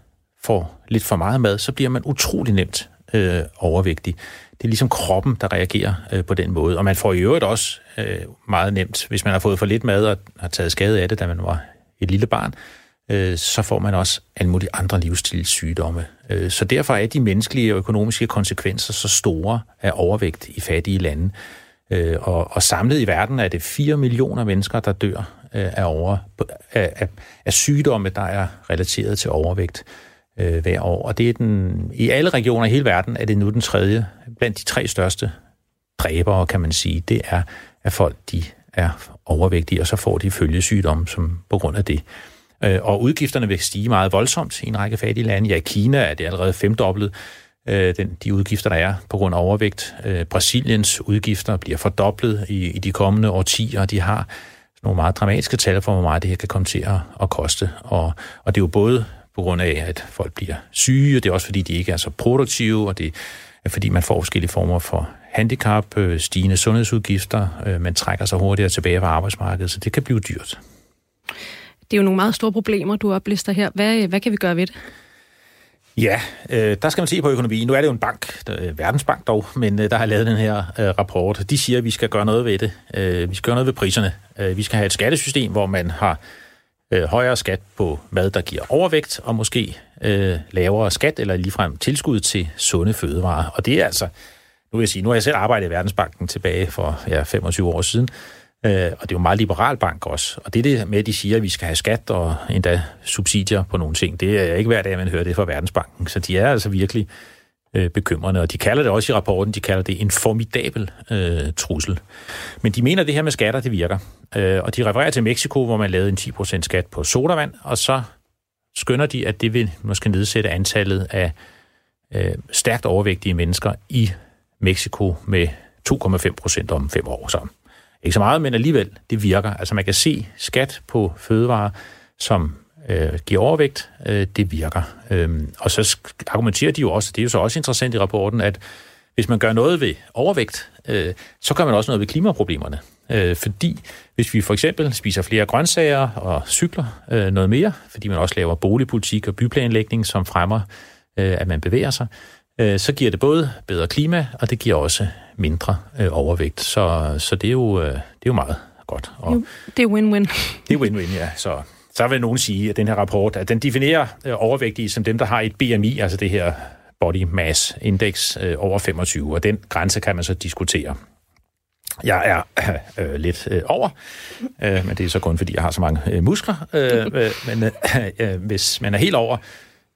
får lidt for meget mad, så bliver man utrolig nemt øh, overvægtig. Det er ligesom kroppen, der reagerer øh, på den måde. Og man får i øvrigt også øh, meget nemt, hvis man har fået for lidt mad og har taget skade af det, da man var et lille barn, øh, så får man også alle mulige andre livsstilssygdomme. Øh, så derfor er de menneskelige og økonomiske konsekvenser så store af overvægt i fattige lande. Øh, og, og samlet i verden er det fire millioner mennesker, der dør øh, af, over, af, af, af sygdomme, der er relateret til overvægt hver år. Og det er den, i alle regioner i hele verden er det nu den tredje, blandt de tre største dræbere, kan man sige. Det er, at folk de er overvægtige, og så får de følgesygdomme som, på grund af det. Og udgifterne vil stige meget voldsomt i en række fattige lande. Ja, i Kina er det allerede femdoblet, den, de udgifter, der er på grund af overvægt. Brasiliens udgifter bliver fordoblet i, i de kommende årtier, og de har nogle meget dramatiske tal for, hvor meget det her kan komme til at, at koste. Og, og det er jo både på grund af, at folk bliver syge, og det er også, fordi de ikke er så produktive, og det er, fordi man får forskellige former for handicap, stigende sundhedsudgifter, man trækker sig hurtigere tilbage fra arbejdsmarkedet, så det kan blive dyrt. Det er jo nogle meget store problemer, du oplister her. Hvad, hvad kan vi gøre ved det? Ja, øh, der skal man se på økonomien. Nu er det jo en bank, øh, Verdensbank dog, men øh, der har lavet den her øh, rapport. De siger, at vi skal gøre noget ved det. Øh, vi skal gøre noget ved priserne. Øh, vi skal have et skattesystem, hvor man har højere skat på mad, der giver overvægt, og måske øh, lavere skat eller ligefrem tilskud til sunde fødevarer. Og det er altså, nu vil jeg sige, nu har jeg selv arbejdet i Verdensbanken tilbage for ja, femogtyve år siden, øh, og det er jo en meget liberal bank også. Og det det med, at de siger, at vi skal have skat og endda subsidier på nogle ting, det er ikke hver dag, man hører det fra Verdensbanken. Så de er altså virkelig øh, bekymrende, og de kalder det også i rapporten, de kalder det en formidabel øh, trussel. Men de mener, at det her med skatter, det virker. Og de refererer til Mexico, hvor man lavede en ti procent skat på sodavand, og så skønner de, at det vil måske nedsætte antallet af øh, stærkt overvægtige mennesker i Mexico med to komma fem procent om fem år. Så ikke så meget, men alligevel, det virker. Altså man kan se skat på fødevarer, som øh, giver overvægt, øh, det virker. Øhm, og så argumenterer de jo også, det er jo så også interessant i rapporten, at hvis man gør noget ved overvægt, øh, så gør man også noget ved klimaproblemerne. Øh, fordi hvis vi for eksempel spiser flere grøntsager og cykler øh, noget mere, fordi man også laver boligpolitik og byplanlægning, som fremmer, øh, at man bevæger sig, øh, så giver det både bedre klima, og det giver også mindre øh, overvægt. Så, så det, er jo, øh, det er jo meget godt. Og det er win-win. Det er win-win, ja. Så, så vil nogen sige, at den her rapport, at den definerer øh, overvægtige som dem, der har et B M I, altså det her body mass index øh, over femogtyve, og den grænse kan man så diskutere. Jeg er øh, lidt øh, over, øh, men det er så kun, fordi jeg har så mange øh, muskler. Øh, øh, men øh, hvis man er helt over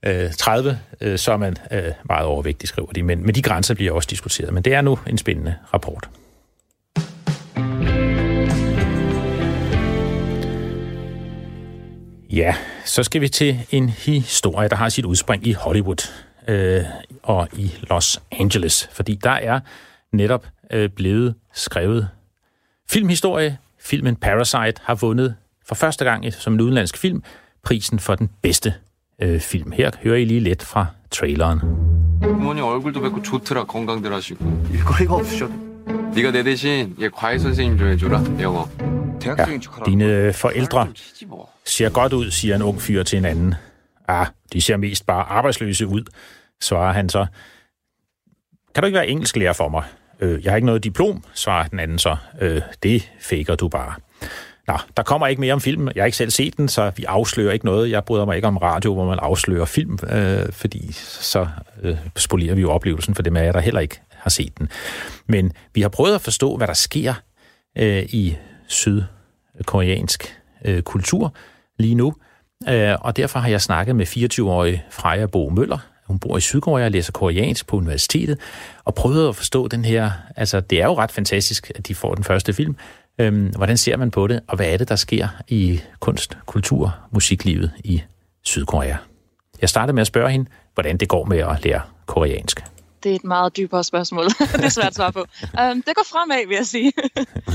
øh, tredive, øh, så er man øh, meget overvægtig, skriver de. Men, men de grænser bliver også diskuteret. Men det er nu en spændende rapport. Ja, så skal vi til en historie, der har sit udspring i Hollywood øh, og i Los Angeles. Fordi der er netop øh, blevet skrevet filmhistorie. Filmen Parasite har vundet for første gang som en udenlandsk film prisen for den bedste øh, film. Her hører I lige lidt fra traileren. 부모님 얼굴도 뵙고 좋더라. 건강들 하시고. 일거리가 없으셔도. 네가 내 대신 얘 과외 선생님 좀 해줘라. 영어. Ja, dine forældre ser godt ud, siger en ung fyr til en anden. Ah, de ser mest bare arbejdsløse ud, svarer han så. Kan du ikke være engelsklærer for mig? Jeg har ikke noget diplom, svarer den anden så. Øh, det faker du bare. Nå, der kommer ikke mere om filmen. Jeg har ikke selv set den, så vi afslører ikke noget. Jeg bryder mig ikke om radio, hvor man afslører film, øh, fordi så øh, spolerer vi jo oplevelsen for dem af jer, der heller ikke har set den. Men vi har prøvet at forstå, hvad der sker øh, i sydkoreansk øh, kultur lige nu, øh, og derfor har jeg snakket med fireogtyve-årige Freja Bo Møller. Hun bor i Sydkorea og læser koreansk på universitetet, og prøvede at forstå den her. Altså, det er jo ret fantastisk, at de får den første film. Øhm, hvordan ser man på det, og hvad er det, der sker i kunst, kultur, musiklivet i Sydkorea? Jeg startede med at spørge hende, hvordan det går med at lære koreansk. det er et meget dybere spørgsmål. Det er svært at svare på. Um, det går fremad, vil jeg sige.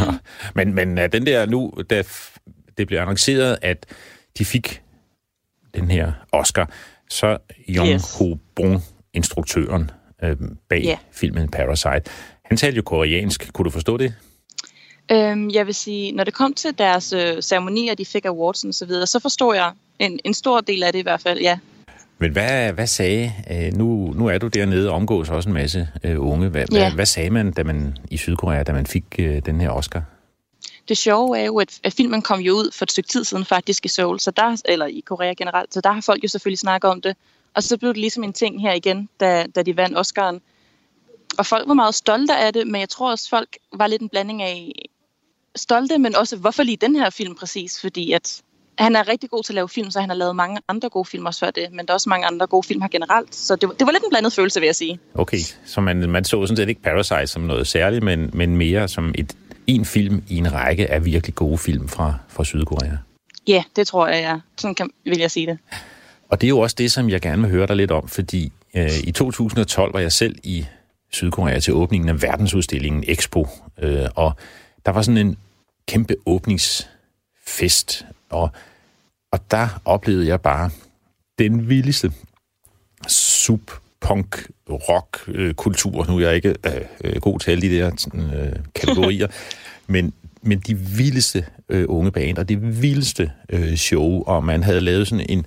Ja, men, men den der nu, da det blev annonceret, at de fik den her Oscar, så Jong yes. Ho Bong, instruktøren øh, bag yeah. filmen Parasite, han talte jo koreansk. Kunne du forstå det? Øhm, jeg vil sige, når det kom til deres øh, ceremonier, de fik awardsen og så videre, så forstod jeg en, en stor del af det i hvert fald, ja. Men hvad, hvad sagde, øh, nu, nu er du dernede og omgås også en masse øh, unge, hvad, yeah. hvad, hvad sagde man, da man i Sydkorea, da man fik øh, den her Oscar? Det sjove er jo, at, at filmen kom jo ud for et stykke tid siden faktisk i Seoul, så der, eller i Korea generelt, så der har folk jo selvfølgelig snakket om det. Og så blev det ligesom en ting her igen, da, da de vandt Oscaren. Og folk var meget stolte af det, men jeg tror også, folk var lidt en blanding af stolte, men også hvorfor lige den her film præcis, fordi at han er rigtig god til at lave film, så han har lavet mange andre gode film også før det, men der er også mange andre gode film her generelt, så det var, det var lidt en blandet følelse, vil jeg sige. Okay, så man, man så sådan set ikke Parasite som noget særligt, men, men mere som et, en film i en række af virkelig gode film fra, fra Sydkorea. Ja, yeah, det tror jeg, ja. Sådan kan, vil jeg sige det. Og det er jo også det, som jeg gerne vil høre dig lidt om, fordi øh, i to tusind og tolv var jeg selv i Sydkorea til åbningen af verdensudstillingen Expo, øh, og der var sådan en kæmpe åbningsfest, og, og der oplevede jeg bare den vildeste sub-punk-rock-kultur. Nu er jeg ikke øh, god til alle de der øh, kategorier, men, men de vildeste øh, unge bander, det vildeste øh, show, og man havde lavet sådan en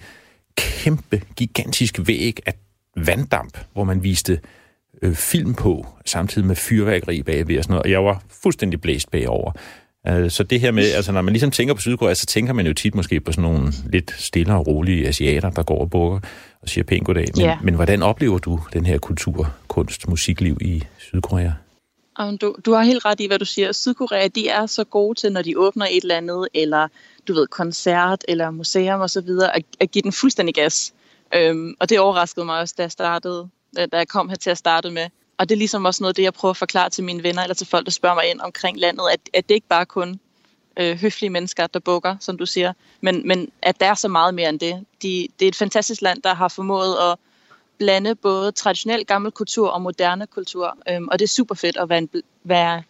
kæmpe, gigantisk væg af vanddamp, hvor man viste øh, film på, samtidig med fyrværkeri bagved og sådan noget, og jeg var fuldstændig blæst bagover. Så det her med, altså når man ligesom tænker på Sydkorea, så tænker man jo tit måske på sådan nogle lidt stille og rolige asiater, der går og bukker og siger pænt goddag. Men, yeah. men hvordan oplever du den her kultur, kunst, musikliv i Sydkorea? Du, du har helt ret i, hvad du siger. Sydkorea, de er så gode til, når de åbner et eller andet, eller du ved, koncert eller museum osv., at, at give den fuldstændig gas. Øhm, og det overraskede mig også, da jeg, startede, da jeg kom her til at starte med. Og det er ligesom også noget det, jeg prøver at forklare til mine venner eller til folk, der spørger mig ind omkring landet, at, at det ikke bare kun øh, høflige mennesker, der bukker, som du siger, men, men at der er så meget mere end det. De, det er et fantastisk land, der har formået at blande både traditionel gammel kultur og moderne kultur, øhm, og det er super fedt at være, en, være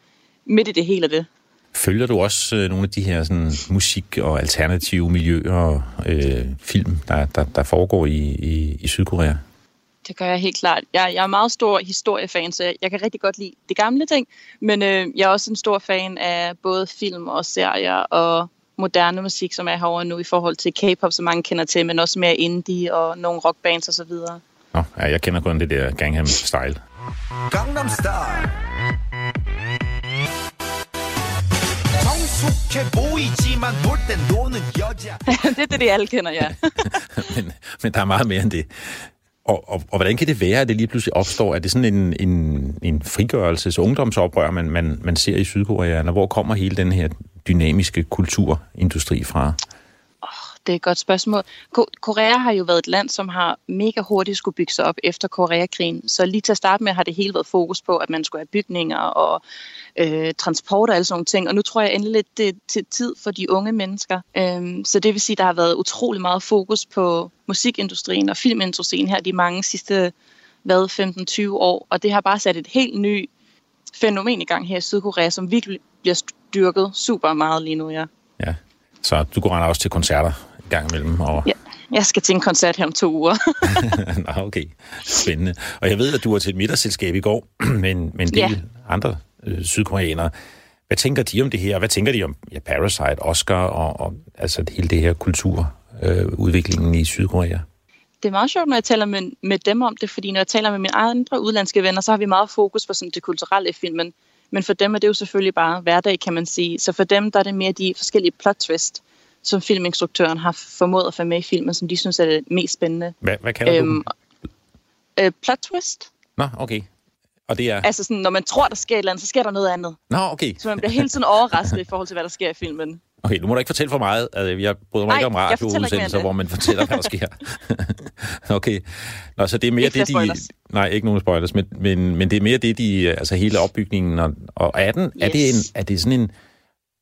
midt i det hele af det. Følger du også øh, nogle af de her sådan, musik- og alternative miljøer og øh, film, der, der, der foregår i, i, i Sydkorea? Det gør jeg helt klart. Jeg, jeg er meget stor historiefan, så jeg, jeg kan rigtig godt lide de gamle ting, men øh, jeg er også en stor fan af både film og serier og moderne musik, som er herovre nu i forhold til K-pop, som mange kender til, men også mere indie og nogle rockbands og så videre. Nå, ja, jeg kender kun det der Gangnam Style. Gangnam Style. Det er det, de alle kender, ja. men, men der er meget mere end det. Og, og, og hvordan kan det være, at det lige pludselig opstår? Er det sådan en, en, en frigørelses- og ungdomsoprør, man, man, man ser i Sydkorea? Eller hvor kommer hele den her dynamiske kulturindustri fra? Oh, det er et godt spørgsmål. Ko- Korea har jo været et land, som har mega hurtigt skulle bygge sig op efter Koreakrigen. Så lige til at starte med har det hele været fokus på, at man skulle have bygninger og øh, transport og alle sådan nogle ting. Og nu tror jeg endelig lidt, det er til tid for de unge mennesker. Øhm, så det vil sige, at der har været utrolig meget fokus på musikindustrien og filmindustrien her de mange sidste hvad, femten tyve år. Og det har bare sat et helt nyt fænomen i gang her i Sydkorea, som virkelig bliver dyrket super meget lige nu, ja. Ja. Så du går også til koncerter en gang imellem? Og... Ja, jeg skal til en koncert her om to uger. Nå, okay. Spændende. Og jeg ved, at du var til et middagsselskab i går med en, med en del ja. andre øh, sydkoreanere. Hvad tænker de om det her? Hvad tænker de om ja, Parasite, Oscar og, og altså, hele det her kulturudviklingen øh, i Sydkorea? Det er meget sjovt, når jeg taler med, med dem om det, fordi når jeg taler med mine andre udlandske venner, så har vi meget fokus på sådan, det kulturelle i filmen. Men for dem er det jo selvfølgelig bare hverdag, kan man sige. Så for dem der er det mere de forskellige plot twist, som filminstruktøren har formået at få med i filmen, som de synes er det mest spændende. Hvad, hvad kalder øhm, du øh, plot twist? Nå, okay. Og det er... Altså sådan, når man tror, der sker et eller andet, så sker der noget andet. Nå, okay. Så man bliver hele tiden overrasket i forhold til, hvad der sker i filmen. Okay, nu må du ikke fortælle for meget. Altså, jeg bryder mig Nej, ikke om radioudsendelser, hvor man fortæller, hvad der sker. Okay. Nå, så det er mere ikke det, de... Spoilers. Nej, ikke nogen spoilers, men, men, men det er mere det, de... Altså hele opbygningen, og, og er den... Yes. Er, det en, er det sådan en...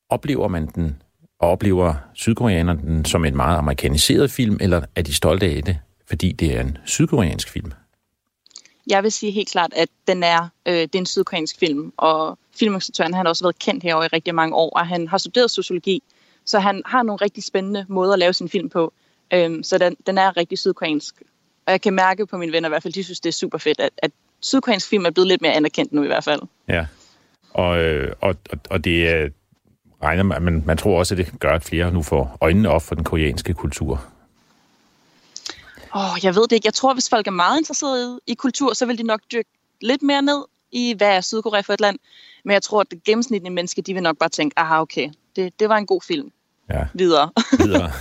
Oplever man den, og oplever sydkoreanerne den som en meget amerikaniseret film, eller er de stolte af det, fordi det er en sydkoreansk film? jeg vil sige helt klart, at den er, øh, det er en sydkoreansk film, og filminstruktøren har også været kendt herovre i rigtig mange år, og han har studeret sociologi, så han har nogle rigtig spændende måder at lave sin film på, øh, så den, den er rigtig sydkoreansk. Og jeg kan mærke på mine venner i hvert fald, de synes, det er super fedt, at, at sydkoreansk film er blevet lidt mere anerkendt nu i hvert fald. Ja, og, og, og det regner man, man, man tror også, at det gør, at flere nu får øjnene op for den koreanske kultur. Åh, oh, jeg ved det ikke. Jeg tror, hvis folk er meget interesserede i kultur, så vil de nok dykke lidt mere ned i, hvad er Sydkorea for et land. Men jeg tror, at det gennemsnitlige menneske, de vil nok bare tænke, aha, okay, det, det var en god film. Ja. Videre. Videre.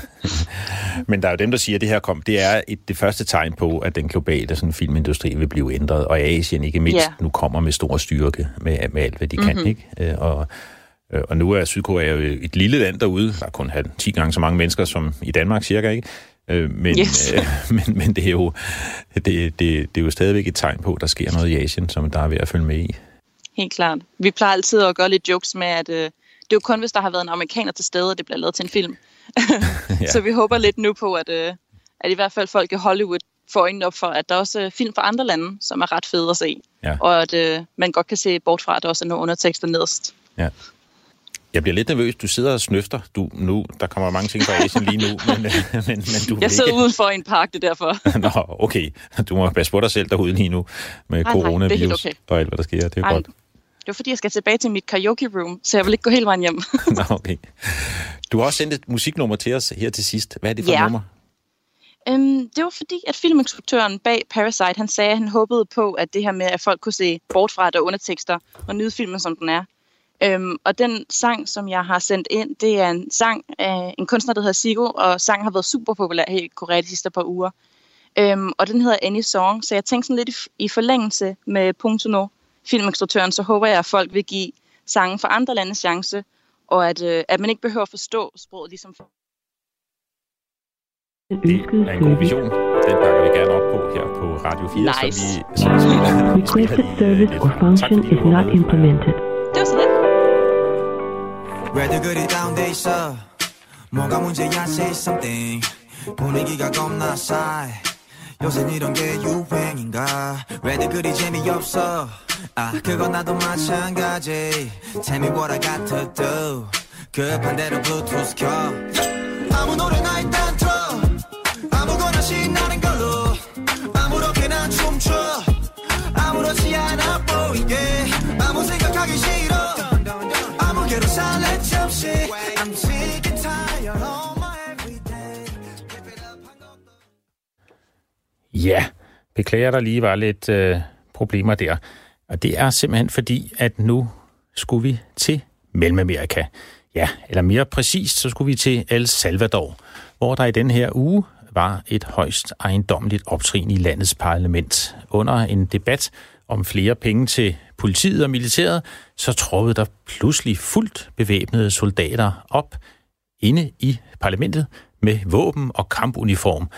Men der er jo dem, der siger, at det her kom. Det er et, det første tegn på, at den globale sådan, filmindustri vil blive ændret, og Asien ikke mindst yeah. nu kommer med stor styrke med, med alt, hvad de mm-hmm. kan. Ikke? Og, og nu er Sydkorea jo et lille land derude. Der er kun ti gange så mange mennesker som i Danmark cirka, ikke? Men, yes. øh, men, men det, er jo, det, det, det er jo stadigvæk et tegn på, at der sker noget i Asien, som der er ved at følge med i. Helt klart. Vi plejer altid at gøre lidt jokes med, at øh, det er jo kun, hvis der har været en amerikaner til stede, og det bliver lavet til en film. ja. Så vi håber lidt nu på, at, øh, at i hvert fald folk i Hollywood får øjnene op for, at der er også film fra andre lande, som er ret fede at se. Ja. Og at øh, man godt kan se bort fra, at der også er nogle undertekster nederst. Ja. Jeg bliver lidt nervøs. Du sidder og snøfter. Du, nu, der kommer mange ting fra Asien lige nu, men, men, men du Jeg sidder ikke... udenfor i en park, det derfor. Nå, okay. Du må passe på dig selv derude lige nu med nej, coronavirus nej, okay. og alt, hvad der sker. Det er Ej, godt. Det var, fordi jeg skal tilbage til mit karaoke room, så jeg vil ikke gå hele vejen hjem. Nå, okay. Du har også sendt et musiknummer til os her til sidst. Hvad er det for ja. et nummer? Øhm, det var fordi, at filminstruktøren bag Parasite, han sagde, at han håbede på, at det her med, at folk kunne se bort fra der undertekster og nyde filmen, som den er. Øhm, og den sang, som jeg har sendt ind, det er en sang af en kunstner, der hedder Sigo, og sangen har været super populær her i Korea de sidste par uger. Øhm, og den hedder Any Song, så jeg tænkte sådan lidt i, i forlængelse med Punkto No, filminstruktøren, så håber jeg, at folk vil give sangen for andre landes chance, og at, øh, at man ikke behøver at forstå sproget ligesom for... Det er en god vision. Den bakker vi gerne op på her på Radio fire, nice. Så vi... Så vi spiller, Requested vi service or function is not implemented. Det var så lidt. 왜들 그리 다운돼 있어 뭐가 문제야 say something 분위기가 겁나 싸해 요새는 이런 게 유행인가 왜들 그리 재미없어 아 그건 나도 마찬가지 Tell me what I got to do 급한 대로 블루투스 켜 아무 노래나 일단 틀어 아무거나 신나는 걸로 아무렇게나 춤춰 아무렇지 않아 보이게 아무 생각하기 싫어 Ja, beklager der lige var lidt øh, problemer der. Og det er simpelthen fordi, at nu skulle vi til Mellemamerika. Ja, eller mere præcist, så skulle vi til El Salvador, hvor der i den her uge var et højst ejendommeligt optrin i landets parlament. Under en debat om flere penge til politiet og militæret, så troppede der pludselig fuldt bevæbnede soldater op inde i parlamentet med våben og kampuniform.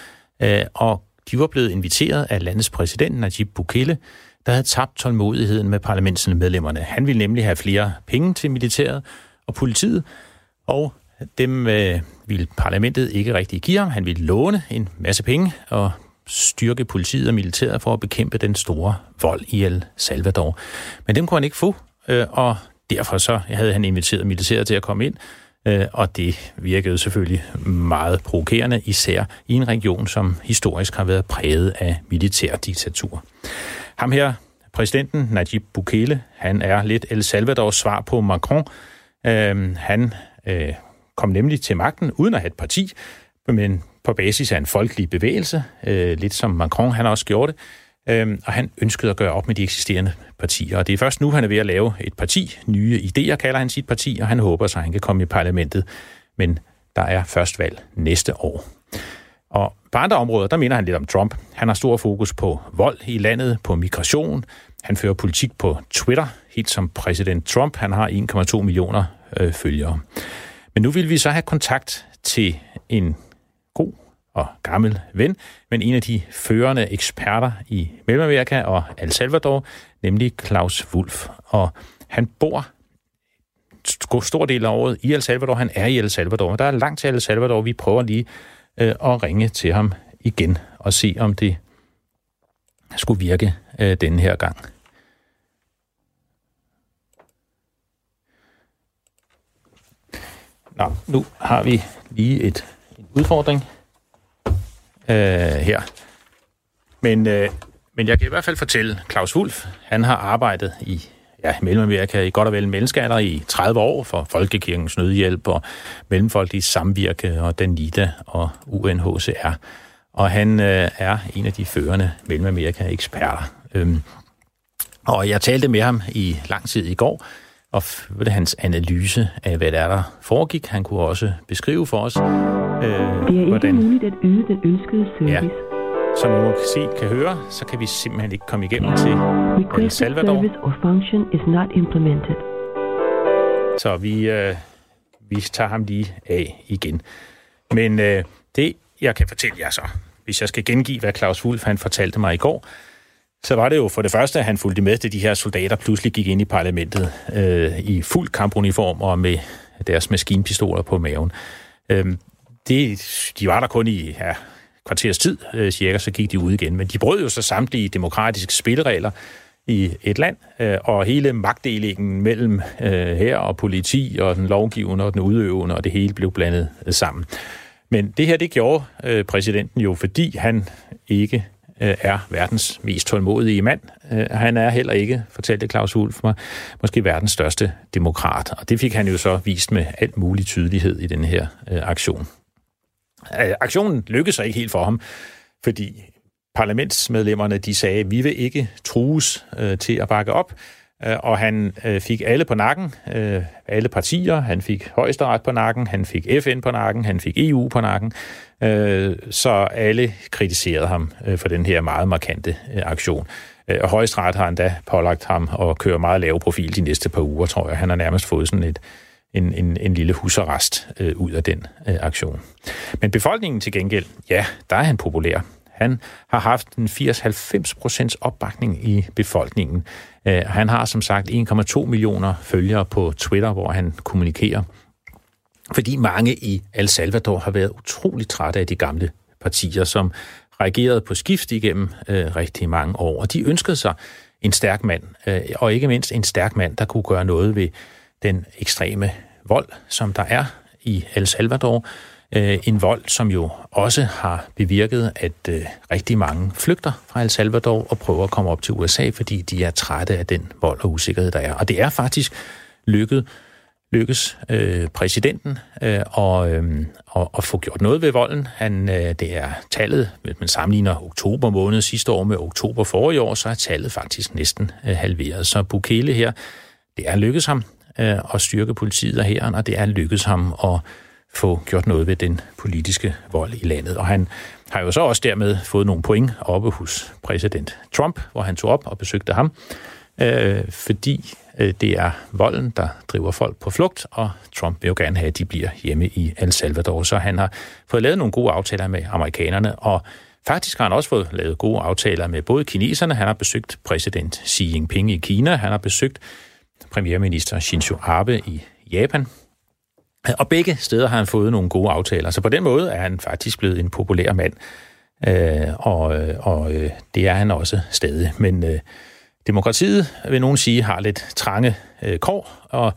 Og de var blevet inviteret af landets præsident, Najib Bukele, der havde tabt tålmodigheden med parlamentsmedlemmerne. Han ville nemlig have flere penge til militæret og politiet, og dem ville parlamentet ikke rigtig give ham. Han ville låne en masse penge og styrke politiet og militæret for at bekæmpe den store vold i El Salvador. Men dem kunne han ikke få, og derfor så havde han inviteret militæret til at komme ind, og det virkede selvfølgelig meget provokerende, især i en region, som historisk har været præget af militærdiktatur. Ham her, præsidenten Najib Bukele, han er lidt El Salvadors svar på Macron. Han kom nemlig til magten uden at have et parti, men på basis af en folkelig bevægelse, øh, lidt som Macron, han også gjorde det, øh, og han ønskede at gøre op med de eksisterende partier. Og det er først nu, han er ved at lave et parti, nye idéer kalder han sit parti, og han håber så, han kan komme i parlamentet. Men der er først valg næste år. Og på andre områder, der minder han lidt om Trump. Han har stor fokus på vold i landet, på migration. Han fører politik på Twitter, helt som præsident Trump. Han har en komma to millioner øh, følgere. Men nu vil vi så have kontakt til en god og gammel ven, men en af de førende eksperter i Mellemamerika og El Salvador, nemlig Claus Wolf. Og han bor en stor del af året i El Salvador. Han er i El Salvador, men der er langt til El Salvador. Vi prøver lige øh, at ringe til ham igen og se, om det skulle virke øh, denne her gang. Nå, nu har vi lige et, en udfordring øh, her. Men, øh, men jeg kan i hvert fald fortælle, Claus Wolf, han har arbejdet i ja, Mellemamerika i godt og vel menneskealder i tredive år for Folkekirkens Nødhjælp og Mellemfolkelige Samvirke og Danida og U N H C R. Og han øh, er en af de førende Mellemamerika-eksperter. Øhm, og jeg talte med ham i lang tid i går, og følte hans analyse af, hvad der, der foregik. Han kunne også beskrive for os, øh, det er hvordan... ikke muligt at yde den ønskede service. Ja. Som I må se, kan høre, så kan vi simpelthen ikke komme igennem til El Salvador. Requested service or function is not implemented. Så vi, øh, vi tager ham lige af igen. Men øh, det, jeg kan fortælle jer så, hvis jeg skal gengive, hvad Claus Wolf han fortalte mig i går, så var det jo for det første, at han fulgte med, at de her soldater pludselig gik ind i parlamentet øh, i fuld kampuniform og med deres maskinpistoler på maven. Øh, det, de var der kun i... Ja, kvarters tid, øh, cirka, så gik de ud igen. Men de brød jo så samtlige demokratiske spilleregler i et land, øh, og hele magtdelingen mellem øh, hær og politi, og den lovgivende og den udøvende, og det hele blev blandet øh, sammen. Men det her, det gjorde øh, præsidenten jo, fordi han ikke øh, er verdens mest tålmodige mand. Øh, han er heller ikke, fortalte Claus Wolf mig, måske verdens største demokrat. Og det fik han jo så vist med alt mulig tydelighed i den her øh, aktion. Aktionen lykkedes så ikke helt for ham, fordi parlamentsmedlemmerne, de sagde, vi vil ikke trues øh, til at bakke op, øh, og han øh, fik alle på nakken, øh, alle partier, han fik højesteret på nakken, han fik F N på nakken, han fik E U på nakken, øh, så alle kritiserede ham øh, for den her meget markante øh, aktion. Og højesteret har endda pålagt ham at køre meget lav profil de næste par uger, tror jeg. Han har nærmest fået sådan et En, en, en lille husarrest øh, ud af den øh, aktion. Men befolkningen til gengæld, ja, der er han populær. Han har haft en firs til halvfems procents opbakning i befolkningen. Øh, han har som sagt en komma to millioner følgere på Twitter, hvor han kommunikerer. Fordi mange i El Salvador har været utroligt trætte af de gamle partier, som regerede på skift igennem øh, rigtig mange år. Og de ønskede sig en stærk mand, øh, og ikke mindst en stærk mand, der kunne gøre noget ved den ekstreme vold, som der er i El Salvador. En vold, som jo også har bevirket, at rigtig mange flygter fra El Salvador og prøver at komme op til U S A, fordi de er trætte af den vold og usikkerhed, der er. Og det er faktisk lykket, lykkes øh, præsidenten øh, og, øh, og, og få gjort noget ved volden. Han, øh, det er tallet, hvis man sammenligner oktober måned sidste år med oktober forrige år, så er tallet faktisk næsten øh, halveret. Så Bukele her, det er lykkedes ham og styrke politiet og hæren, og det er lykkedes ham at få gjort noget ved den politiske vold i landet. Og han har jo så også dermed fået nogle point oppe hos præsident Trump, hvor han tog op og besøgte ham, øh, fordi øh, det er volden, der driver folk på flugt, og Trump vil jo gerne have, at de bliver hjemme i El Salvador. Så han har fået lavet nogle gode aftaler med amerikanerne, og faktisk har han også fået lavet gode aftaler med både kineserne. Han har besøgt præsident Xi Jinping i Kina, han har besøgt premierminister Shinzo Abe i Japan. Og begge steder har han fået nogle gode aftaler. Så på den måde er han faktisk blevet en populær mand. Øh, og og øh, det er han også stadig. Men øh, demokratiet, vil nogen sige, har lidt trange øh, kår. Og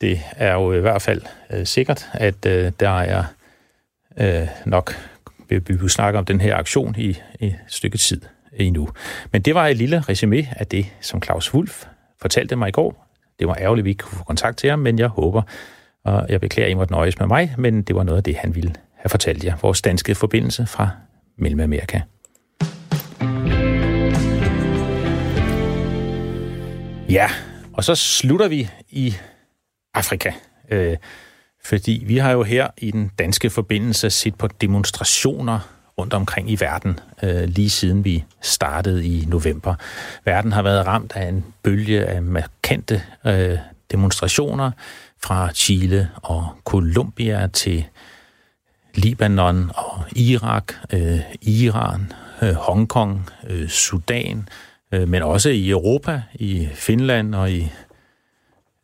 det er jo i hvert fald øh, sikkert, at øh, der er øh, nok... Vi vil snakke om den her aktion i et stykke tid endnu. Men det var et lille resumé af det, som Claus Wolf fortalte mig i går. Det var ærgerligt, at vi ikke kunne få kontakt til ham, men jeg håber, og jeg beklager, I måtte nøjes med mig, men det var noget af det, han ville have fortalt jer. Vores danske forbindelse fra Mellemamerika. Ja, og så slutter vi i Afrika, øh, fordi vi har jo her i den danske forbindelse set på demonstrationer rundt omkring i verden, øh, lige siden vi startede i november. Verden har været ramt af en bølge af markante øh, demonstrationer fra Chile og Colombia til Libanon og Irak, øh, Iran, øh, Hongkong, øh, Sudan, øh, men også i Europa, i Finland og i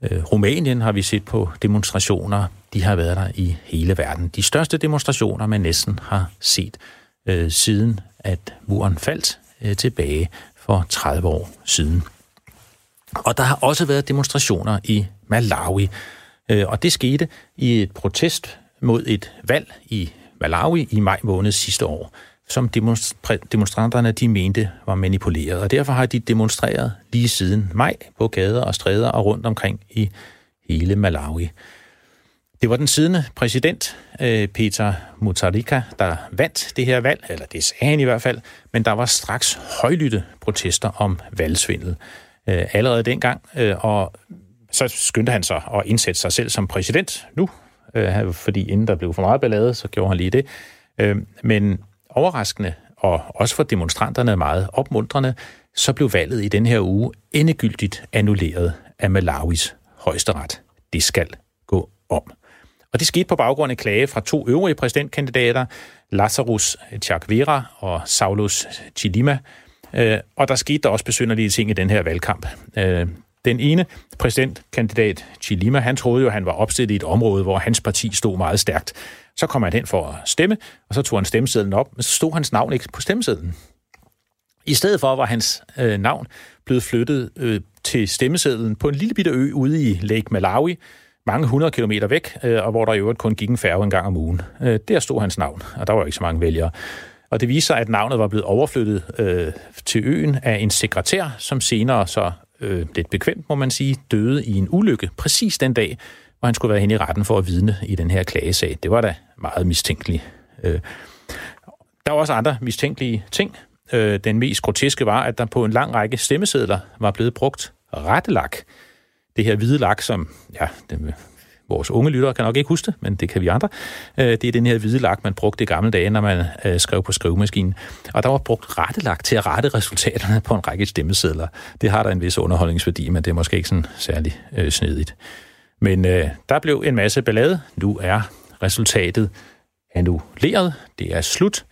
øh, Rumænien har vi set på demonstrationer. De har været der i hele verden. De største demonstrationer, man næsten har set siden at muren faldt øh, tilbage for tredive år siden. Og der har også været demonstrationer i Malawi, øh, og det skete i et protest mod et valg i Malawi i maj måned sidste år, som demonstranterne de mente var manipuleret. Og derfor har de demonstreret lige siden maj på gader og stræder og rundt omkring i hele Malawi. Det var den siddende præsident, Peter Mutharika, der vandt det her valg, eller det sagde han i hvert fald, men der var straks højlytte protester om valgsvindel allerede dengang, og så skyndte han sig at indsætte sig selv som præsident nu, fordi inden der blev for meget ballade, så gjorde han lige det. Men overraskende, og også for demonstranterne meget opmuntrende, så blev valget i den her uge endegyldigt annulleret af Malawis højesteret. Det skal gå om. Og det skete på baggrund af klage fra to øvrige præsidentkandidater, Lazarus Chakwera og Saulos Chilima. Og der skete der også besynderlige ting i den her valgkamp. Den ene præsidentkandidat, Chilima, han troede jo, at han var opstillet i et område, hvor hans parti stod meget stærkt. Så kom han hen for at stemme, og så tog han stemmesedlen op, men så stod hans navn ikke på stemmesedlen. I stedet for var hans øh, navn blevet flyttet øh, til stemmesedlen på en lille bitte ø ude i Lake Malawi, mange hundrede kilometer væk, øh, og hvor der i øvrigt kun gik en færge en gang om ugen. Øh, der stod hans navn, og der var ikke så mange vælgere. Og det viste sig, at navnet var blevet overflyttet øh, til øen af en sekretær, som senere så øh, lidt bekvemt, må man sige, døde i en ulykke præcis den dag, hvor han skulle være hen i retten for at vidne i den her klagesag. Det var da meget mistænkeligt. Øh. Der var også andre mistænkelige ting. Øh, den mest groteske var, at der på en lang række stemmesedler var blevet brugt rettelak. Det her hvide lak, som ja, den, vores unge lyttere kan nok ikke huske det, men det kan vi andre. Øh, det er den her hvide lak, man brugte i gamle dage, når man øh, skrev på skrivemaskinen. Og der var brugt rettelak til at rette resultaterne på en række stemmesedler. Det har der en vis underholdningsværdi, men det er måske ikke sådan særlig øh, snedigt. Men øh, der blev en masse ballade. Nu er resultatet annulleret. Det er slut.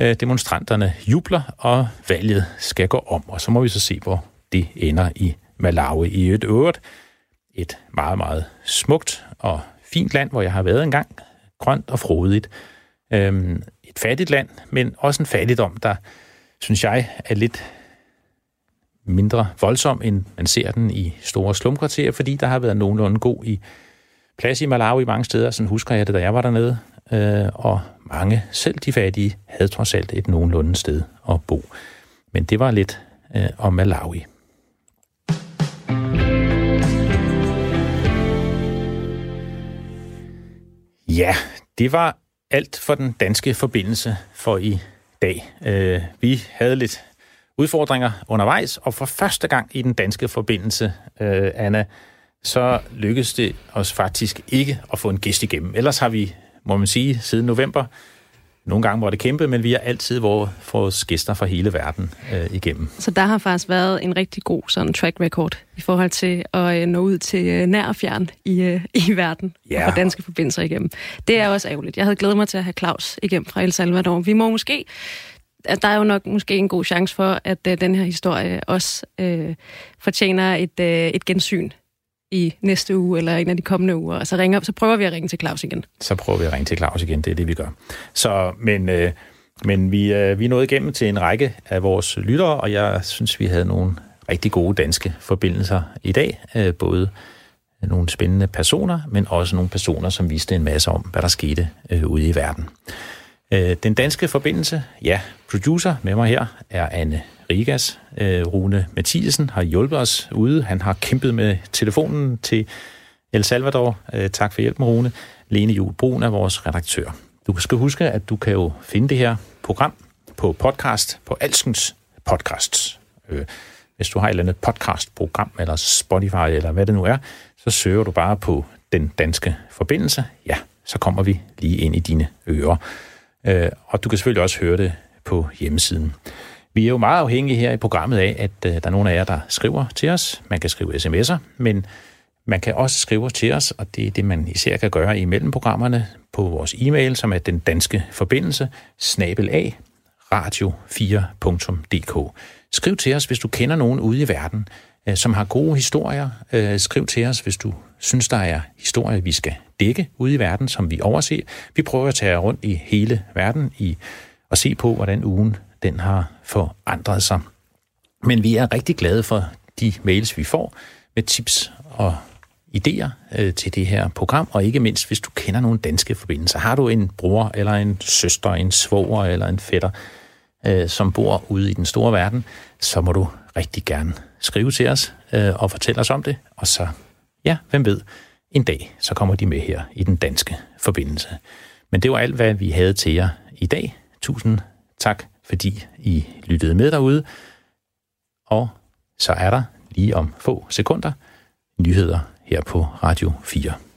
Øh, demonstranterne jubler, og valget skal gå om. Og så må vi så se, hvor det ender i Malawi. I et øvrigt et meget, meget smukt og fint land, hvor jeg har været engang. Grønt og frodigt. Øh, et fattigt land, men også en fattigdom, der, synes jeg, er lidt mindre voldsom, end man ser den i store slumkvarterer, fordi der har været nogenlunde god i plads i Malawi mange steder. Sådan husker jeg det, da jeg var dernede. Øh, og mange, selv de fattige, havde trods alt et nogenlunde sted at bo. Men det var lidt øh, om Malawi. Ja, det var alt for den danske forbindelse for i dag. Øh, vi havde lidt udfordringer undervejs, og for første gang i den danske forbindelse, øh, Anna, så lykkedes det os faktisk ikke at få en gæst igennem. Ellers har vi, må man sige, siden november, nogle gange måtte kæmpe, men vi har altid vores gæster fra hele verden øh, igennem. Så der har faktisk været en rigtig god sådan track record i forhold til at øh, nå ud til øh, nær og fjern i, øh, i verden, yeah, og danske forbindelser igennem. Det er også ærgerligt. Jeg havde glædet mig til at have Claus igennem fra El Salvador. Vi må måske... Der er jo nok måske en god chance for, at uh, den her historie også uh, fortjener et, uh, et gensyn i næste uge eller en af de kommende uger. Og så, ringer, så prøver vi at ringe til Claus igen. Så prøver vi at ringe til Claus igen, det er det, vi gør. Så, men uh, men vi, uh, vi nåede igennem til en række af vores lyttere, og jeg synes, vi havde nogle rigtig gode danske forbindelser i dag. Uh, både nogle spændende personer, men også nogle personer, som viste en masse om, hvad der skete uh, ude i verden. Den danske forbindelse, ja, producer med mig her er Anna Rikas. Rune Mathisen har hjulpet os ude. Han har kæmpet med telefonen til El Salvador. Tak for hjælpen, Rune. Lene Juhl Brun er vores redaktør. Du skal huske, at du kan jo finde det her program på podcast, på alskens podcasts. Hvis du har et eller andet podcastprogram, eller Spotify, eller hvad det nu er, så søger du bare på Den Danske Forbindelse. Ja, så kommer vi lige ind i dine ører. Og du kan selvfølgelig også høre det på hjemmesiden. Vi er jo meget afhængige her i programmet af, at der er nogle af jer, der skriver til os. Man kan skrive sms'er, men man kan også skrive til os, og det er det, man især kan gøre imellem programmerne, på vores e-mail, som er den danske forbindelse, snabel-a radio fire punktum d k. Skriv til os, hvis du kender nogen ude i verden, som har gode historier. Skriv til os, hvis du synes, der er historier, vi skal dække ude i verden, som vi overser. Vi prøver at tage rundt i hele verden i og se på, hvordan ugen den har forandret sig. Men vi er rigtig glade for de mails, vi får med tips og idéer øh, til det her program, og ikke mindst, hvis du kender nogle danske forbindelser. Har du en bror eller en søster, en svoger eller en fætter, øh, som bor ude i den store verden, så må du rigtig gerne skrive til os øh, og fortælle os om det, og så, ja, hvem ved, en dag, så kommer de med her i den danske forbindelse. Men det var alt, hvad vi havde til jer i dag. Tusind tak, fordi I lyttede med derude, og så er der lige om få sekunder nyheder her på Radio fire.